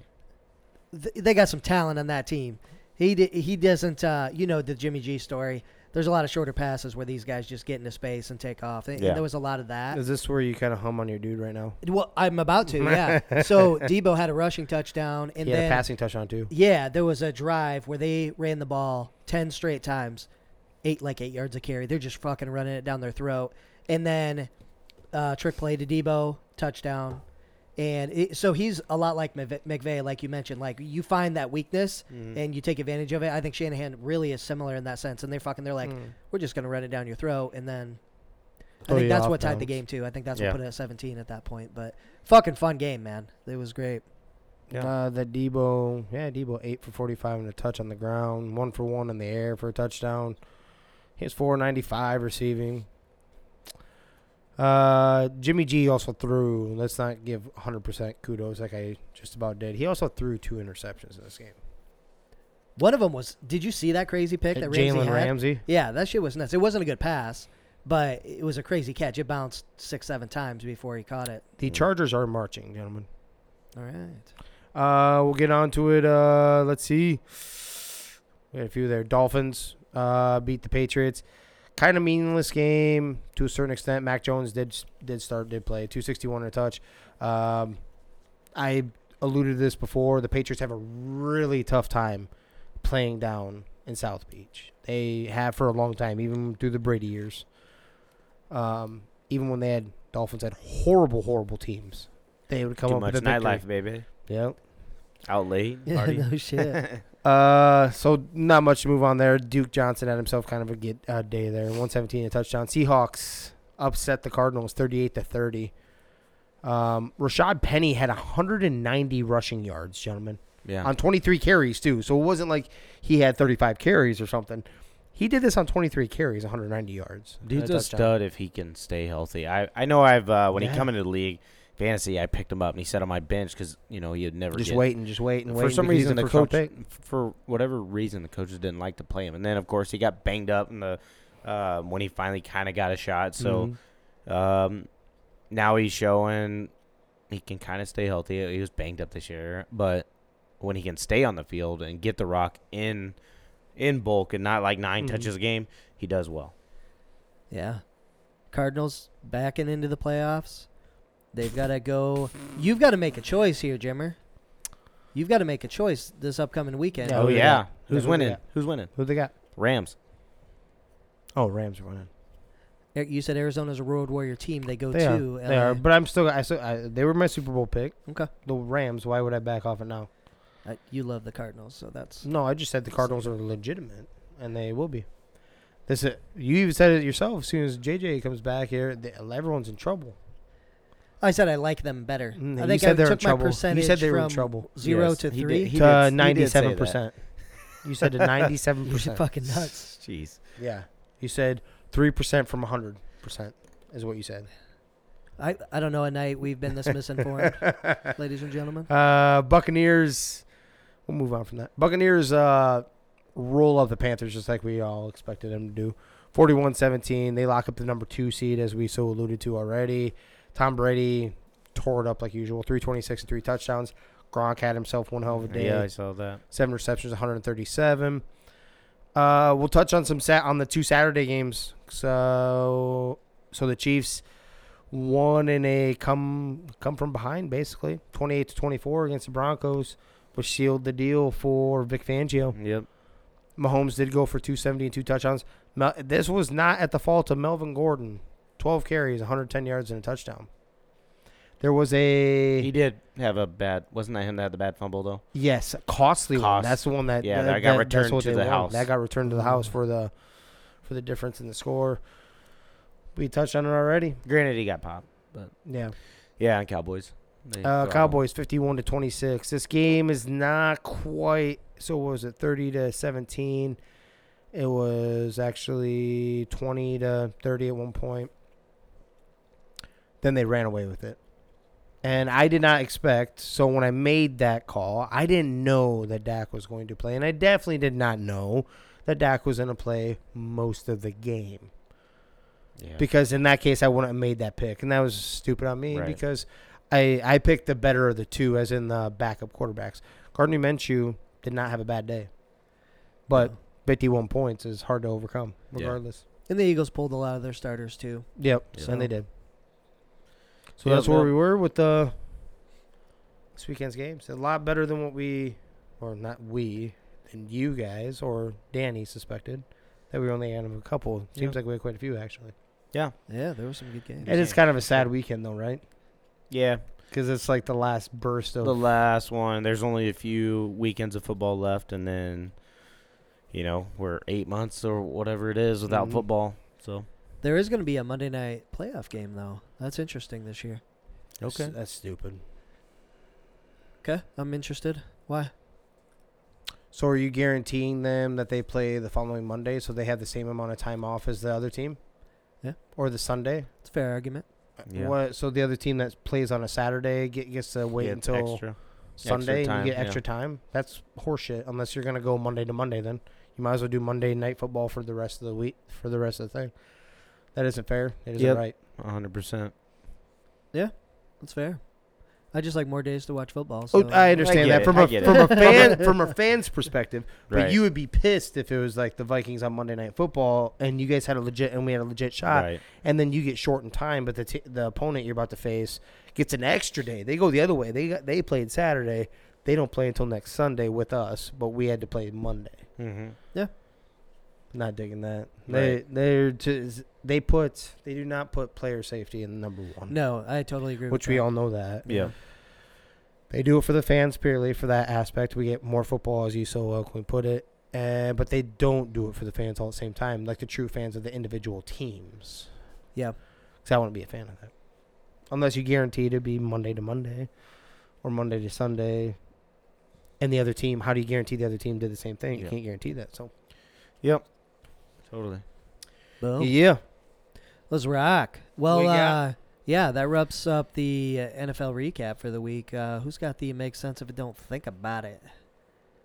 They got some talent on that team. He doesn't, the Jimmy G story. there's a lot of shorter passes where these guys just get into space and take off. And there was a lot of that. Is this where you kind of hum on your dude right now? Well, I'm about to, yeah. So Debo had a rushing touchdown. And then a passing touchdown too. Yeah, there was a drive where they ran the ball 10 straight times, 8 yards a carry. They're just fucking running it down their throat. And then trick play to Debo, touchdown. And so he's a lot like McVay, like you mentioned. Like, you find that weakness and you take advantage of it. I think Shanahan really is similar in that sense. And they're like, we're just going to run it down your throat. And then I think that's what tied the game, too. I think that's what put it at 17 at that point. But fucking fun game, man. It was great. Yeah. Debo 8 for 45 and a touch on the ground, 1 for 1 in the air for a touchdown. He was 495 receiving. Jimmy G also threw, let's not give 100% kudos like I just about did. He also threw 2 interceptions in this game. One of them was, did you see that crazy pick that Ramsey had? Jalen Ramsey? Yeah, that shit was nuts. It wasn't a good pass, but it was a crazy catch. It bounced 6-7 times before he caught it. The Chargers are marching, gentlemen. All right. We'll get on to it. Let's see. We had a few there. Dolphins beat the Patriots. Kind of meaningless game to a certain extent. Mac Jones did play 261 and a touch. I alluded to this before. The Patriots have a really tough time playing down in South Beach. They have for a long time, even through the Brady years. Even when Dolphins had horrible, horrible teams, they would come up with a victory. Too much nightlife, baby. Yep. Out late. Party. No shit. So not much to move on there. Duke Johnson had himself kind of a good day there. 117 a touchdown. Seahawks upset the Cardinals 38-30. Rashad Penny had 190 rushing yards, gentlemen. Yeah. On 23 carries too. So it wasn't like he had 35 carries or something. He did this on 23 carries, 190 yards. Dude's a stud if he can stay healthy. I know I've when he come into the league. Fantasy, I picked him up, and he sat on my bench because, you know, he had never just waiting. For some reason, the coaches didn't like to play him. And then, of course, he got banged up in the when he finally kind of got a shot. So now he's showing he can kind of stay healthy. He was banged up this year. But when he can stay on the field and get the rock in bulk and not like 9 touches a game, he does well. Yeah. Cardinals backing into the playoffs. They've got to go. You've got to make a choice here, Jimmer. You've got to make a choice this upcoming weekend. Oh, yeah. Who's winning? Who's winning? Who they got? Rams. Oh, Rams are winning. You said Arizona's a Road Warrior team. They go to LA. They are, but I'm still. They were my Super Bowl pick. Okay. The Rams. Why would I back off it now? You love the Cardinals, so that's. No, I just said the Cardinals are legitimate, and they will be. This is, you even said it yourself. As soon as JJ comes back here, everyone's in trouble. I said I like them better. I think I took my percentage from 0 to 3. To 97%. You said to 97%. You're fucking nuts. Jeez. Yeah. You said 3% from 100% is what you said. I don't know. At night, we've been this misinformed, ladies and gentlemen. Buccaneers. We'll move on from that. Buccaneers roll up the Panthers just like we all expected them to do. 41-17. They lock up the number 2 seed, as we so alluded to already. Tom Brady tore it up like usual. 326 and 3 touchdowns. Gronk had himself one hell of a day. Yeah, I saw that. 7 receptions, 137. We'll touch on on the 2 Saturday games. So the Chiefs won in a come from behind, basically. 28-24 against the Broncos, which sealed the deal for Vic Fangio. Yep. Mahomes did go for 270 and 2 touchdowns. This was not at the fault of Melvin Gordon. 12 carries, 110 yards, and a touchdown. There was a... He did have a bad... Wasn't that him that had the bad fumble, though? Yes, a costly one. That's the one that... Yeah, that got returned to the house. That got returned to the house for the difference in the score. We touched on it already. Granted, he got popped, but... Yeah. Yeah, and Cowboys. Cowboys, 51-26. This game is not quite... So, what was it? 30-17. It was actually 20-30 at one point. Then they ran away with it. And I did not expect, so when I made that call, I didn't know that Dak was going to play, and I definitely did not know that Dak was going to play most of the game. Yeah. Because in that case, I wouldn't have made that pick, and that was stupid on me because I picked the better of the two, as in the backup quarterbacks. Gardner Minshew did not have a bad day, but 51 points is hard to overcome, regardless. Yeah. And the Eagles pulled a lot of their starters, too. Yep, yeah. And they did. So that's where we were with this weekend's games. A lot better than what than you guys or Danny suspected. That we were only out of a couple. Seems like we had quite a few, actually. Yeah. Yeah, there were some good games. And it's kind of a sad weekend, though, right? Yeah. Because it's like the last burst of... The last one. There's only a few weekends of football left, and then... You know, we're 8 months or whatever it is without football. So there is going to be a Monday night playoff game, though. That's interesting this year. Okay. That's stupid. Okay. I'm interested. Why? So are you guaranteeing them that they play the following Monday so they have the same amount of time off as the other team? Yeah. Or the Sunday? It's a fair argument. Yeah. What? So the other team that plays on a Saturday gets to wait until Sunday and you get extra time? That's horseshit unless you're going to go Monday to Monday then. You might as well do Monday night football for the rest of the week, for the rest of the thing. That isn't fair. It isn't right. 100%. Yeah, that's fair. I just like more days to watch football. So. Oh, I understand that from a fan's perspective. Right. But you would be pissed if it was like the Vikings on Monday night football and you guys had a legit and we had a legit shot, right. And then you get short in time, but the opponent you're about to face gets an extra day. They go the other way. They played Saturday. They don't play until next Sunday with us, but we had to play Monday. Mm-hmm. Yeah, not digging that. Right. They do not put player safety in number one. No, I totally agree. Which we all know that. Yeah, they do it for the fans purely for that aspect. We get more football, as you so well can put it, but they don't do it for the fans all at the same time, like the true fans of the individual teams. Yeah, because I wouldn't be a fan of that, unless you guarantee to be Monday to Monday, or Monday to Sunday. And the other team, how do you guarantee the other team did the same thing? You can't guarantee that. So, yep, totally. Boom. Yeah, let's rock. Well, that wraps up the NFL recap for the week. Who's got the make sense if it don't think about it,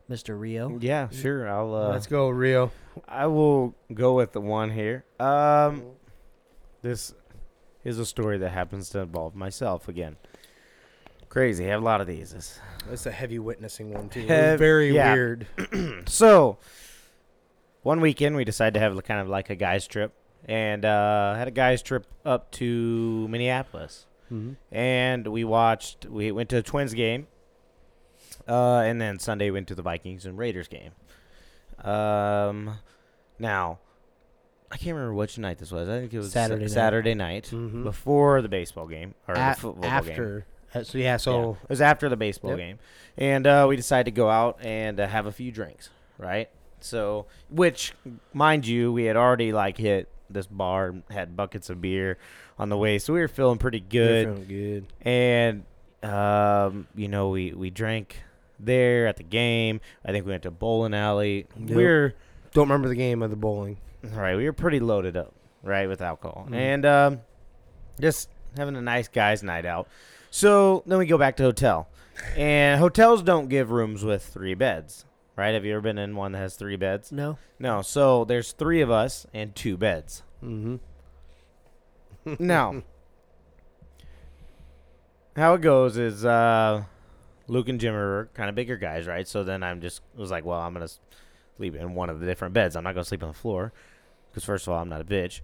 Mr. Rio? Yeah, sure. I'll let's go, Rio. I will go with the one here. This is a story that happens to involve myself again. Crazy. I have a lot of these. It's a heavy witnessing one, too. Very weird. So, one weekend, we decided to have kind of like a guy's trip. And had a guy's trip up to Minneapolis. Mm-hmm. And we went to a Twins game. And then Sunday went to the Vikings and Raiders game. Now, I can't remember which night this was. I think it was Saturday night. Mm-hmm. Before the baseball game. Or the football game. So it was after the baseball game, and we decided to go out and have a few drinks, right? So, which, mind you, we had already like hit this bar, had buckets of beer on the way, so we were feeling pretty good. And we drank there at the game. I think we went to bowling alley. Yep. Don't remember the game of the bowling. Right, we were pretty loaded up, right, with alcohol, and just having a nice guys' night out. So then we go back to hotel, and hotels don't give rooms with three beds, right? Have you ever been in one that has three beds? No. So there's three of us and two beds. Mm-hmm. Now, how it goes is Luke and Jim are kind of bigger guys, right? So then I was like, well, I'm gonna sleep in one of the different beds. I'm not gonna sleep on the floor. Because first of all, I'm not a bitch.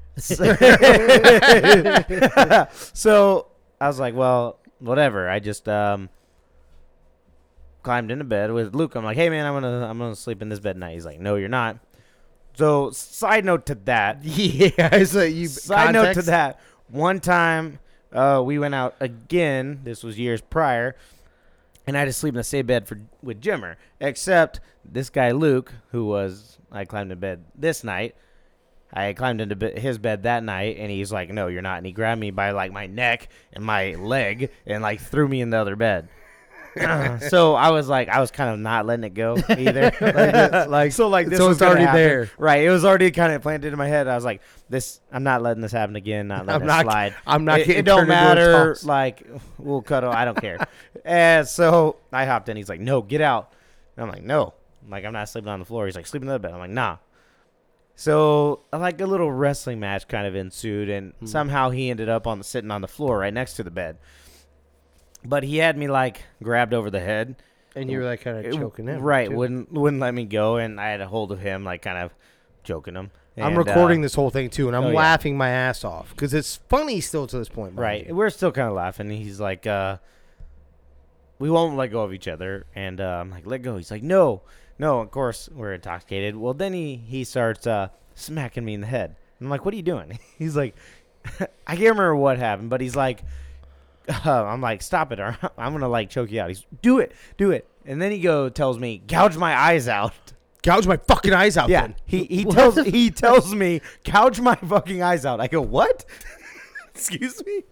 So I was like, well, whatever. I just climbed into bed with Luke. I'm like, hey, man, I'm gonna sleep in this bed tonight. He's like, no, you're not. So side note to that. Yeah. So one time we went out again. This was years prior. And I had to sleep in the same bed with Jimmer. Except this guy, Luke, I climbed into bed this night. I climbed into his bed that night, and he's like, no, you're not. And he grabbed me by, like, my neck and my leg and, like, threw me in the other bed. So I was, like, I was kind of not letting it go either. So it's already there. Right. It was already kind of planted in my head. I was like, I'm not letting this happen again. Not letting it slide. I'm not getting it don't matter. Like, we'll cuddle. I don't care. And so I hopped in. He's like, no, get out. And I'm like, no. I'm like, I'm not sleeping on the floor. He's like, sleep in the other bed. I'm like, nah. So, like, a little wrestling match kind of ensued, and somehow he ended up sitting on the floor right next to the bed. But he had me, like, grabbed over the head, And you were like kind of choking him, right? Too. Wouldn't let me go, and I had a hold of him, like kind of choking him. And I'm recording this whole thing too, and I'm laughing my ass off because it's funny still to this point, right? We're still kind of laughing. He's like, "We won't let go of each other," and I'm like, "Let go." He's like, "No, no." Of course, we're intoxicated. Well, then he starts smacking me in the head. I'm like, "What are you doing?" He's like, "I can't remember what happened," but he's like. I'm like, stop it, or I'm going to, like, choke you out. He's, do it. And then he tells me, gouge my eyes out. Gouge my fucking eyes out, yeah, then. He tells me, gouge my fucking eyes out. I go, what? Excuse me?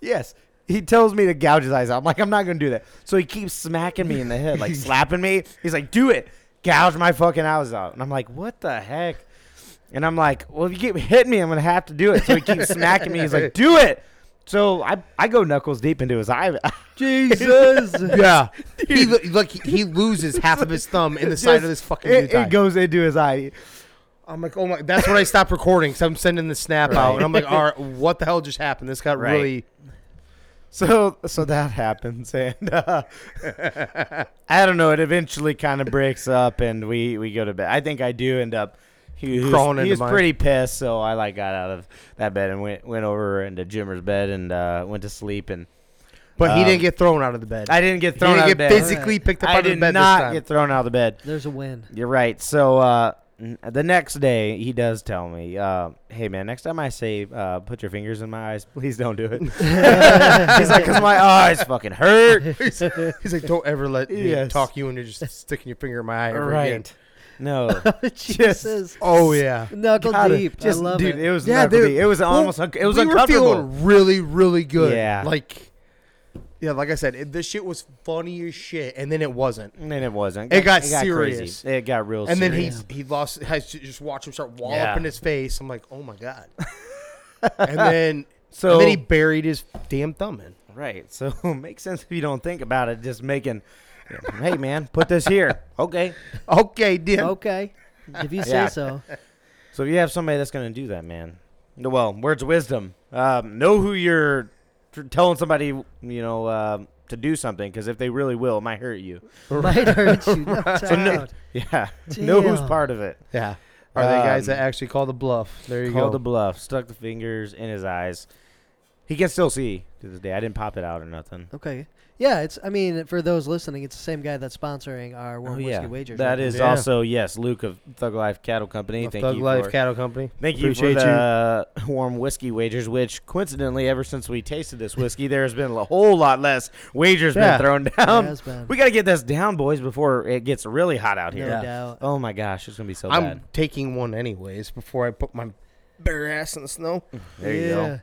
Yes. He tells me to gouge his eyes out. I'm like, I'm not going to do that. So he keeps smacking me in the head, like, slapping me. He's like, do it. Gouge my fucking eyes out. And I'm like, what the heck? And I'm like, well, if you keep hitting me, I'm going to have to do it. So he keeps smacking me. He's like, do it. So I go knuckles deep into his eye. Jesus. Yeah. He loses half of his thumb in the side of his fucking eye. It goes into his eye. I'm like, oh my. That's when I stopped recording because I'm sending the snap out. And I'm like, all right, what the hell just happened? This got really. So that happens. And I don't know. It eventually kind of breaks up and we go to bed. I think I do end up. He was pretty pissed, so I like got out of that bed and went over into Jimmer's bed and went to sleep. And but he didn't get thrown out of the bed. I didn't get thrown out of the bed. Physically picked up out of the bed. I did not get thrown out of the bed. There's a win. You're right. So the next day, he does tell me, "Hey man, next time I say put your fingers in my eyes, please don't do it." He's like, "Cause my eyes fucking hurt." He's like, "Don't ever let me talk you into just sticking your finger in my eye ever again." No. Jesus. Oh, yeah. Knuckle deep. I love it. It was knuckle deep. It was almost it was uncomfortable. We were feeling really, really good. Yeah. Like I said, this shit was funny as shit, and then it wasn't. And then it wasn't. It got serious. Crazy. It got real serious. And then he lost. I just watched him start walloping his face. I'm like, oh, my God. and then he buried his damn thumb in. Right. So it makes sense if you don't think about it, just making... Hey, man, put this here. Okay. Okay, dude. Okay. If you say so. So if you have somebody that's going to do that, man. Well, words of wisdom. Know who you're telling somebody, to do something, because if they really will, it might hurt you. Might hurt you. No so no, yeah. Damn. Know who's part of it. Yeah. Are they guys that actually call the bluff? There you go. Call the bluff. Stuck the fingers in his eyes. He can still see to this day. I didn't pop it out or nothing. Okay. Yeah, for those listening, it's the same guy that's sponsoring our World Whiskey Wagers. That is also, yes, Luke of Thug Life Cattle Company. Thank you for the warm whiskey wagers, which coincidentally, ever since we tasted this whiskey, there's been a whole lot less wagers been thrown down. It has been. We got to get this down, boys, before it gets really hot out here. No doubt. Oh, my gosh, it's going to be so bad. I'm taking one anyways before I put my bare ass in the snow. There you go.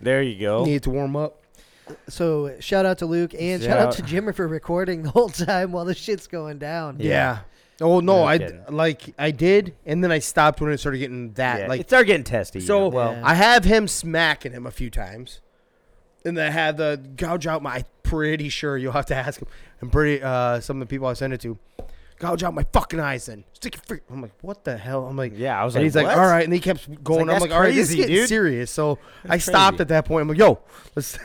There you go. Need to warm up. So shout out to Luke and shout out to Jimmer for recording the whole time while the shit's going down. Yeah. Oh no, I did, and then I stopped when it started getting that. Yeah, like it started getting testy. So I have him smacking him a few times, and then I have the gouge out my. Pretty sure you'll have to ask him. I'm pretty some of the people I send it to. Gouge out my fucking eyes then. Stick your freak. I'm like, what the hell? I'm like, yeah. I was like, he's what? Like, all right, and he kept going. I'm like, all right, this is getting serious. So I stopped at that point. I'm like, yo, let's.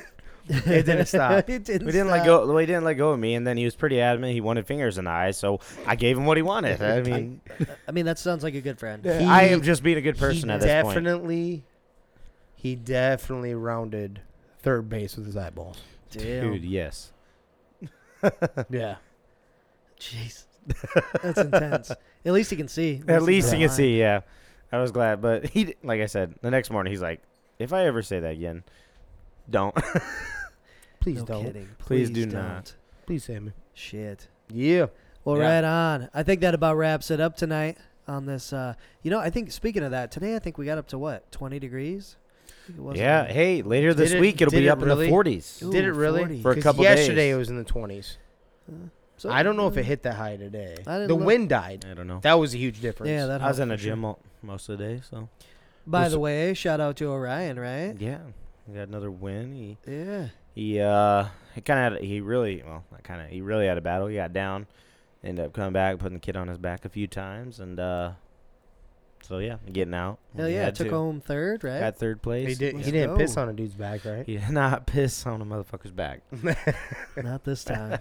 It didn't stop. He didn't let go of me, and then he was pretty adamant. He wanted fingers and eyes, so I gave him what he wanted. I mean, that sounds like a good friend. I am just being a good person at this point. He definitely rounded third base with his eyeballs. Damn. Dude, yes. Yeah. Jeez, that's intense. At least he can see. Yeah, I was glad, but he, like I said, the next morning he's like, "If I ever say that again." Don't. Please no don't. Kidding. Please do don't. Not. Please say me. Shit. Yeah. Well, right on. I think that about wraps it up tonight on this. I think speaking of that, today I think we got up to what, 20 degrees? Yeah. Hey, later this week it'll be up in the 40s. Ooh, did it really? 40. For a couple days. Yesterday it was in the 20s. So I don't know if it hit that high today. The wind died. I don't know. That was a huge difference. Yeah, that I was in a gym most of the day. So. By the way, shout out to Orion, right? Yeah. He got another win. He really had a battle. He got down, ended up coming back, putting the kid on his back a few times, and getting out. Hell yeah! Took home third, right? Got third place. He didn't piss on a dude's back, right? He did not piss on a motherfucker's back. Not this time.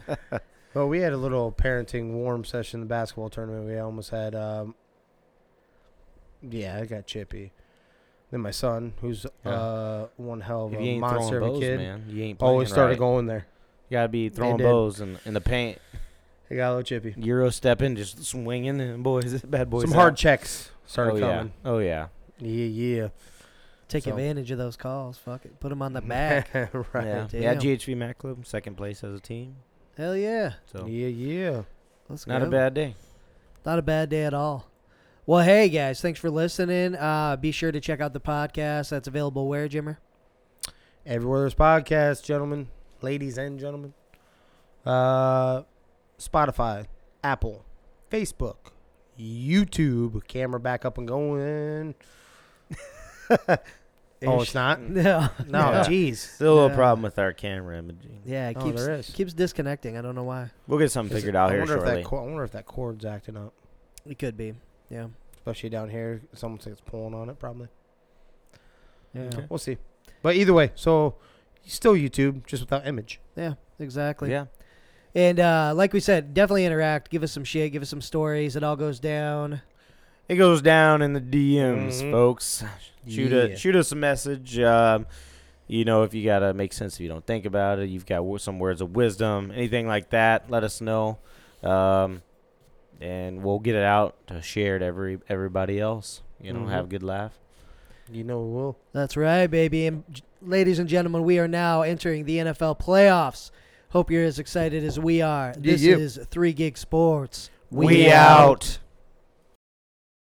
Well, we had a little parenting warm session in the basketball tournament. We almost had, I got chippy. Then my son, who's one hell of a monster of a kid, man. You ain't always started going there. You got to be throwing bows in the paint. It got a little chippy. Euro stepping, just swinging, and bad boys. Some hard checks started coming. Yeah. Oh, yeah. Yeah. Take advantage of those calls. Fuck it. Put them on the back. Right. Yeah. Yeah, GHV Mac Club, second place as a team. Hell yeah. So Yeah. Let's go. Not a bad day. Not a bad day at all. Well, hey, guys. Thanks for listening. Be sure to check out the podcast. That's available where, Jimmer? Everywhere there's podcasts, gentlemen. Ladies and gentlemen. Spotify, Apple, Facebook, YouTube. Camera back up and going. Oh, it's not? No. Jeez. Still a problem with our camera imaging. Yeah, it keeps disconnecting. I don't know why. We'll get something figured out here shortly. I wonder if that cord's acting up. It could be, yeah. Especially down here. Someone thinks it's pulling on it, probably. Yeah. Okay. We'll see. But either way, so still YouTube, just without image. Yeah, exactly. Yeah. And like we said, definitely interact. Give us some shit. Give us some stories. It all goes down. It goes down in the DMs, folks. Shoot us a message. If you got to make sense, if you don't think about it, you've got some words of wisdom, anything like that, let us know. And we'll get it out to share to everybody else. Have a good laugh. We'll. That's right, baby. And ladies and gentlemen, we are now entering the NFL playoffs. Hope you're as excited as we are. This is 3 Gig Sports. We out.